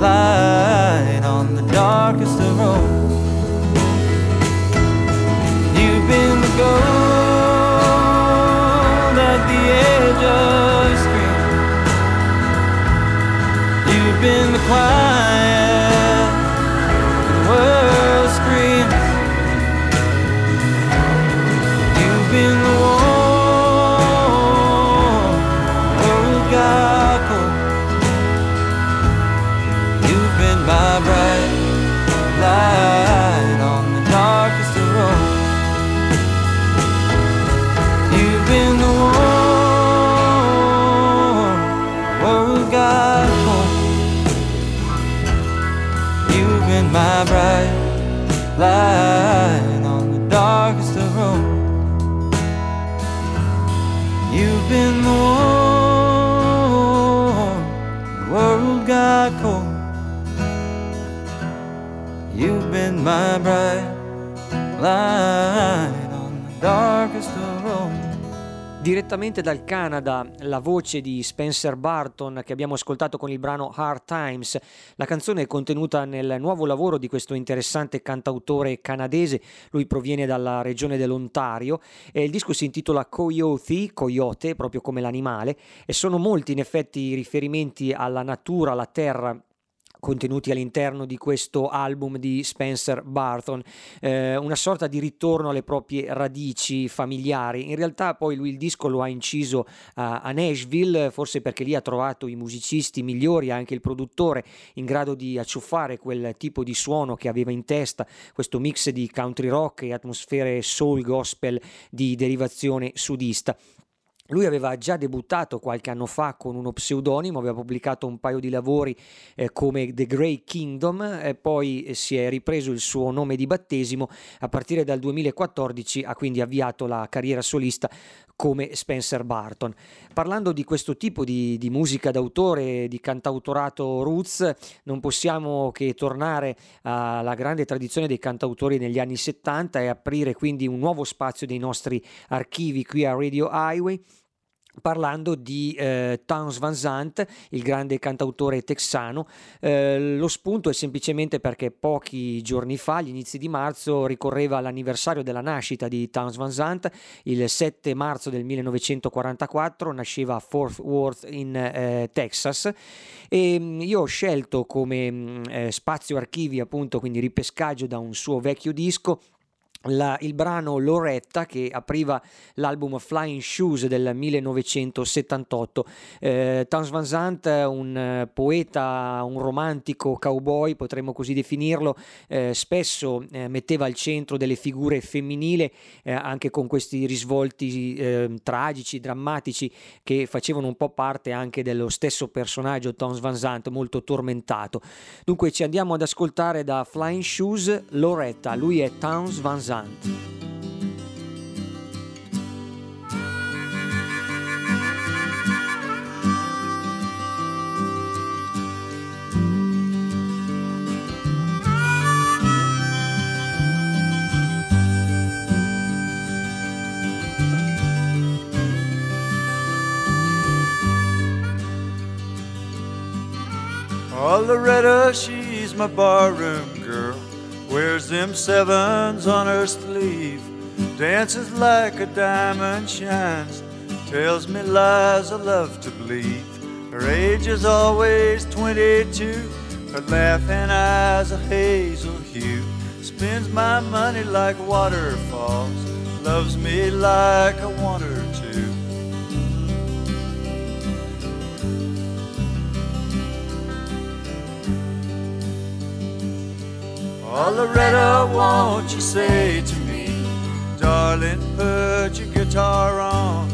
light on the darkest of roads. Gold at the edge of a screen. You've been the quiet the world screams. You've been the warm world got cold. You've been my bright light on the darkest of roads. Been the warm world got cold. You've been my bright light on the darkest of roads. You've been the warm world got cold. You've been my bright light on the darkest of roads. Direttamente dal Canada, la voce di Spencer Burton che abbiamo ascoltato con il brano Hard Times. La canzone è contenuta nel nuovo lavoro di questo interessante cantautore canadese. Lui proviene dalla regione dell'Ontario e il disco si intitola Coyote, coyote, proprio come l'animale, e sono molti in effetti i riferimenti alla natura, alla terra contenuti all'interno di questo album di Spencer Burton, eh, una sorta di ritorno alle proprie radici familiari. In realtà poi lui il disco lo ha inciso uh, a Nashville, forse perché lì ha trovato i musicisti migliori, anche il produttore in grado di acciuffare quel tipo di suono che aveva in testa, questo mix di country rock e atmosfere soul gospel di derivazione sudista. Lui aveva già debuttato qualche anno fa con uno pseudonimo, aveva pubblicato un paio di lavori eh, come The Grey Kingdom, eh, poi si è ripreso il suo nome di battesimo. A partire dal duemilaquattordici ha quindi avviato la carriera solista come Spencer Burton. Parlando di questo tipo di, di musica d'autore, di cantautorato roots, non possiamo che tornare alla grande tradizione dei cantautori negli anni settanta e aprire quindi un nuovo spazio dei nostri archivi qui a Radio Highway, parlando di eh, Townes Van Zandt, il grande cantautore texano. Eh, lo spunto è semplicemente perché pochi giorni fa, agli inizi di marzo, ricorreva l'anniversario della nascita di Townes Van Zandt. Il sette marzo del millenovecentoquarantaquattro nasceva a Fort Worth in eh, Texas, e io ho scelto come eh, spazio archivi, appunto, quindi ripescaggio da un suo vecchio disco, La, il brano Loretta, che apriva l'album Flying Shoes del millenovecentosettantotto. eh, Townes Van Zandt, un poeta, un romantico cowboy, potremmo così definirlo, eh, spesso eh, metteva al centro delle figure femminili, eh, anche con questi risvolti eh, tragici, drammatici, che facevano un po' parte anche dello stesso personaggio Townes Van Zandt, molto tormentato. Dunque ci andiamo ad ascoltare da Flying Shoes Loretta, lui è Townes Van Zandt. Oh, Loretta, she's my barroom girl. Wears them sevens on her sleeve, dances like a diamond shines, tells me lies I love to believe. Her age is always twenty-two, her laughing eyes a hazel hue, spends my money like waterfalls, loves me like I want her to. Oh, Loretta, won't you say to me, darling, put your guitar on,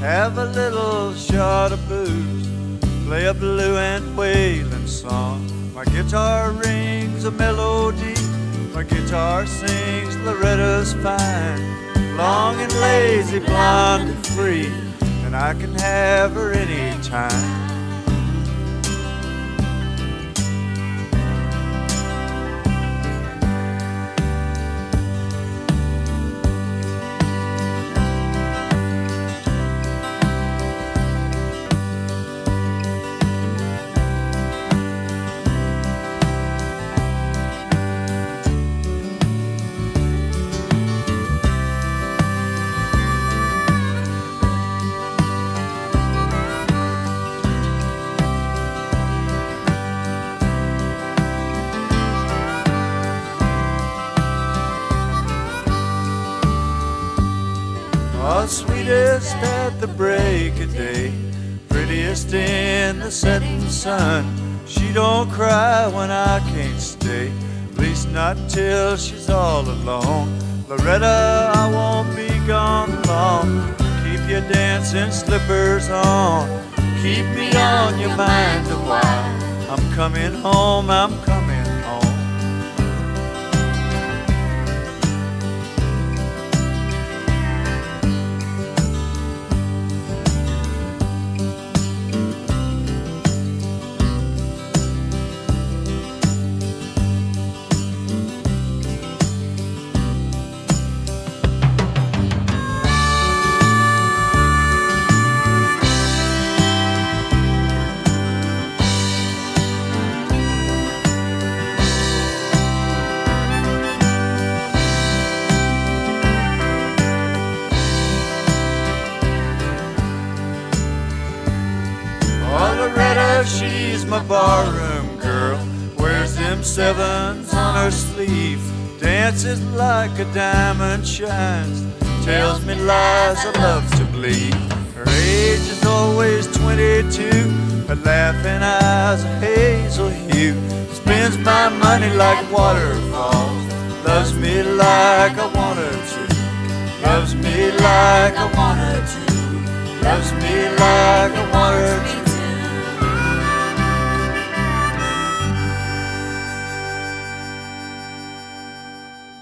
have a little shot of booze, play a blue and wailing song. My guitar rings a melody, my guitar sings Loretta's fine, long and lazy, blonde and free, and I can have her any time. At the break of day, prettiest in the setting sun, she don't cry when I can't stay, at least not till she's all alone. Loretta, I won't be gone long, keep your dancing slippers on, keep me on your mind a while, I'm coming home, I'm coming. My barroom girl wears them sevens on her sleeve, dances like a diamond shines, tells me lies I love to believe. Her age is always twenty-two, her laughing eyes a hazel hue, spends my money like waterfalls, loves me like I want her to, loves me like I want her to, loves me like I want her to.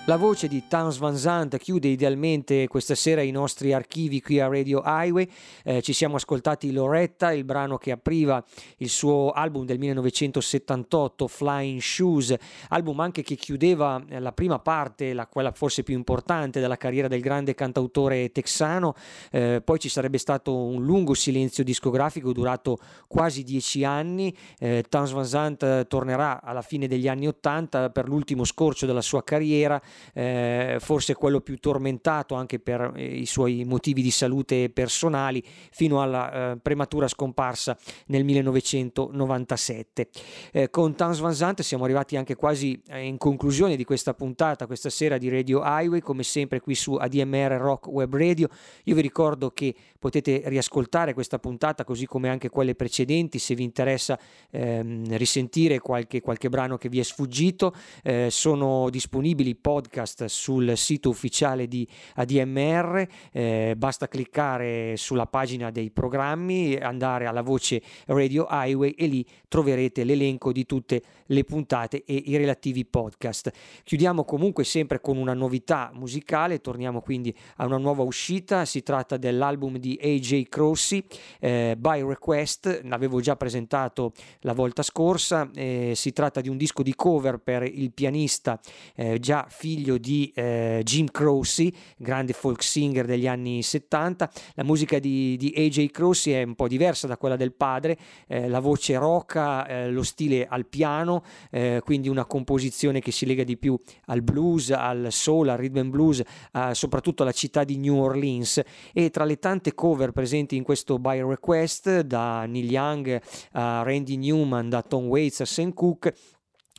La voce di Townes Van Zandt chiude idealmente questa sera i nostri archivi qui a Radio Highway. Eh, ci siamo ascoltati Loretta, il brano che apriva il suo album del millenovecentosettantotto, Flying Shoes, album anche che chiudeva la prima parte, la, quella forse più importante della carriera del grande cantautore texano. Eh, poi ci sarebbe stato un lungo silenzio discografico durato quasi dieci anni. Eh, Townes Van Zandt tornerà alla fine degli anni ottanta per l'ultimo scorcio della sua carriera, eh, forse quello più tormentato anche per eh, i suoi motivi di salute personali, fino alla eh, prematura scomparsa nel millenovecentonovantasette. Eh, con Townes Van Zandt siamo arrivati anche quasi in conclusione di questa puntata, questa sera di Radio Highway, come sempre qui su A D M R Rock Web Radio. Io vi ricordo che potete riascoltare questa puntata, così come anche quelle precedenti, se vi interessa ehm, risentire qualche, qualche brano che vi è sfuggito. Eh, sono disponibili podcast sul sito ufficiale di A D M R, eh, basta cliccare sulla pagina dei programmi, andare alla voce Radio Highway e lì troverete l'elenco di tutte le puntate e i relativi podcast. Chiudiamo comunque sempre con una novità musicale, torniamo quindi a una nuova uscita, si tratta dell'album di A J. Croce, eh, By Request, l'avevo già presentato la volta scorsa. Eh, si tratta di un disco di cover per il pianista, eh, già figlio di eh, Jim Croce, grande folk singer degli anni settanta. La musica di, di A J. Croce è un po' diversa da quella del padre, eh, la voce roca, eh, lo stile al piano, eh, quindi una composizione che si lega di più al blues, al soul, al rhythm and blues, eh, soprattutto alla città di New Orleans. E tra le tante cover presenti in questo By Request, da Neil Young a Randy Newman, da Tom Waits a Sam Cooke,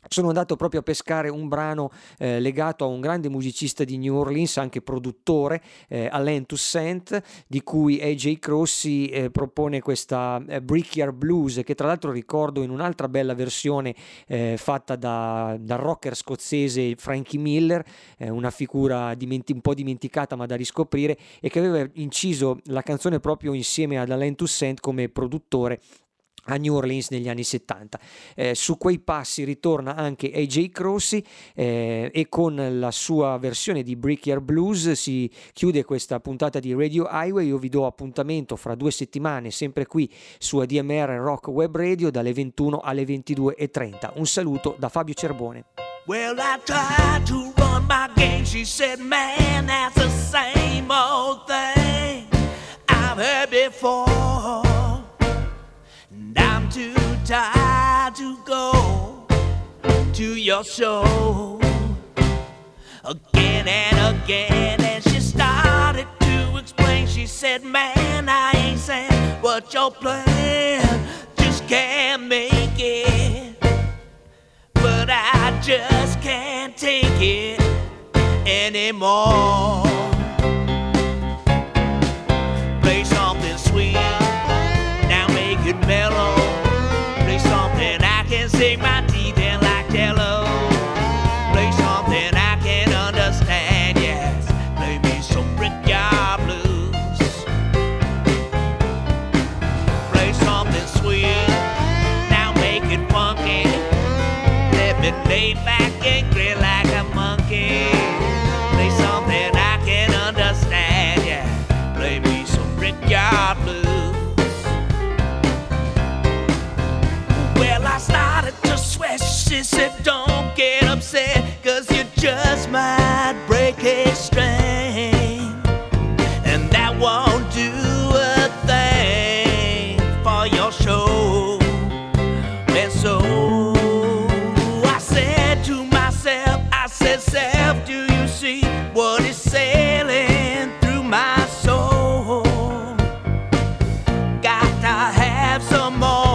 sono andato proprio a pescare un brano eh, legato a un grande musicista di New Orleans, anche produttore, eh, Alain Toussaint, di cui A J. Croce eh, propone questa eh, Brickyard Blues, che tra l'altro ricordo in un'altra bella versione eh, fatta da, dal rocker scozzese Frankie Miller, eh, una figura dimenti- un po' dimenticata ma da riscoprire, e che aveva inciso la canzone proprio insieme ad Alain Toussaint come produttore a New Orleans negli anni settanta. Eh, su quei passi ritorna anche A J. Croce, eh, e con la sua versione di Brickyard Blues si chiude questa puntata di Radio Highway. Io vi do appuntamento fra due settimane sempre qui su A D M R Rock Web Radio dalle ventuno alle ventidue e trenta. Un saluto da Fabio Cerbone. Well, I tried to run my game. She said, man, that's the same old thing I've heard before. I'm too tired to go to your show again and again. And she started to explain. She said, man, I ain't saying what you're playing, just can't make it. But I just can't take it anymore. Play something sweet, it mellow, play something I can sink my teeth in like jello, play something I can understand, yes, play me some brickyard blues, play something sweet, now make it funky, let me lay back and grin like a monkey, play something I can understand, yeah, play me some brickyard blues. I started to sweat, she said don't get upset, cause you just might break a string, and that won't do a thing for your show. And so I said to myself, I said self, do you see what is sailing through my soul? Got to have some more,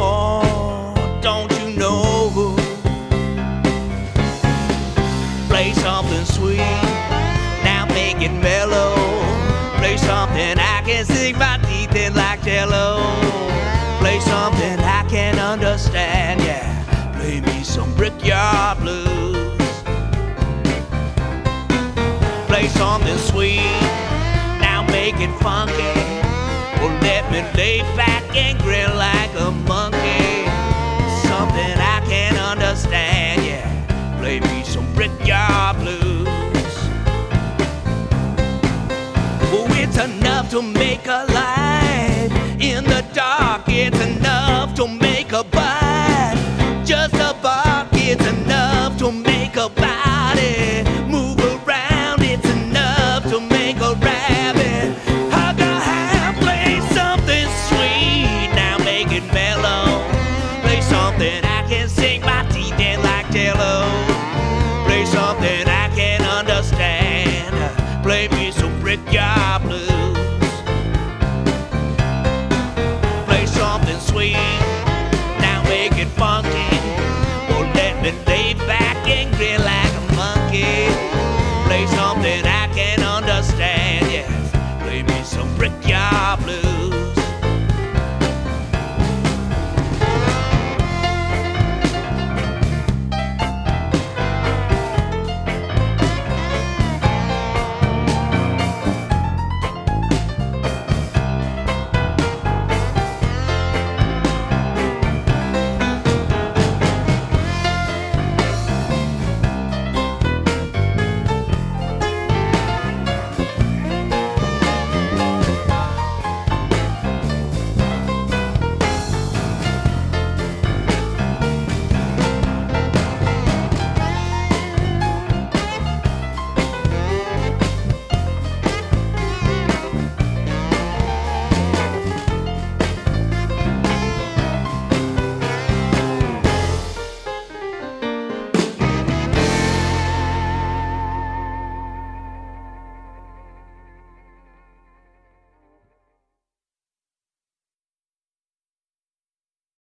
mellow, play something I can sink my teeth in like jello, play something I can understand, yeah, play me some brickyard blues, play something sweet, now make it funky, or oh, let me lay back and grin like a monkey, something I can understand, yeah, play me some brickyard blues. It's enough to make a light in the dark. It's enough to make a bite. Just a bark. It's enough to make a body move around. It's enough to make a rabbit hug a hand. Play something sweet. Now make it mellow.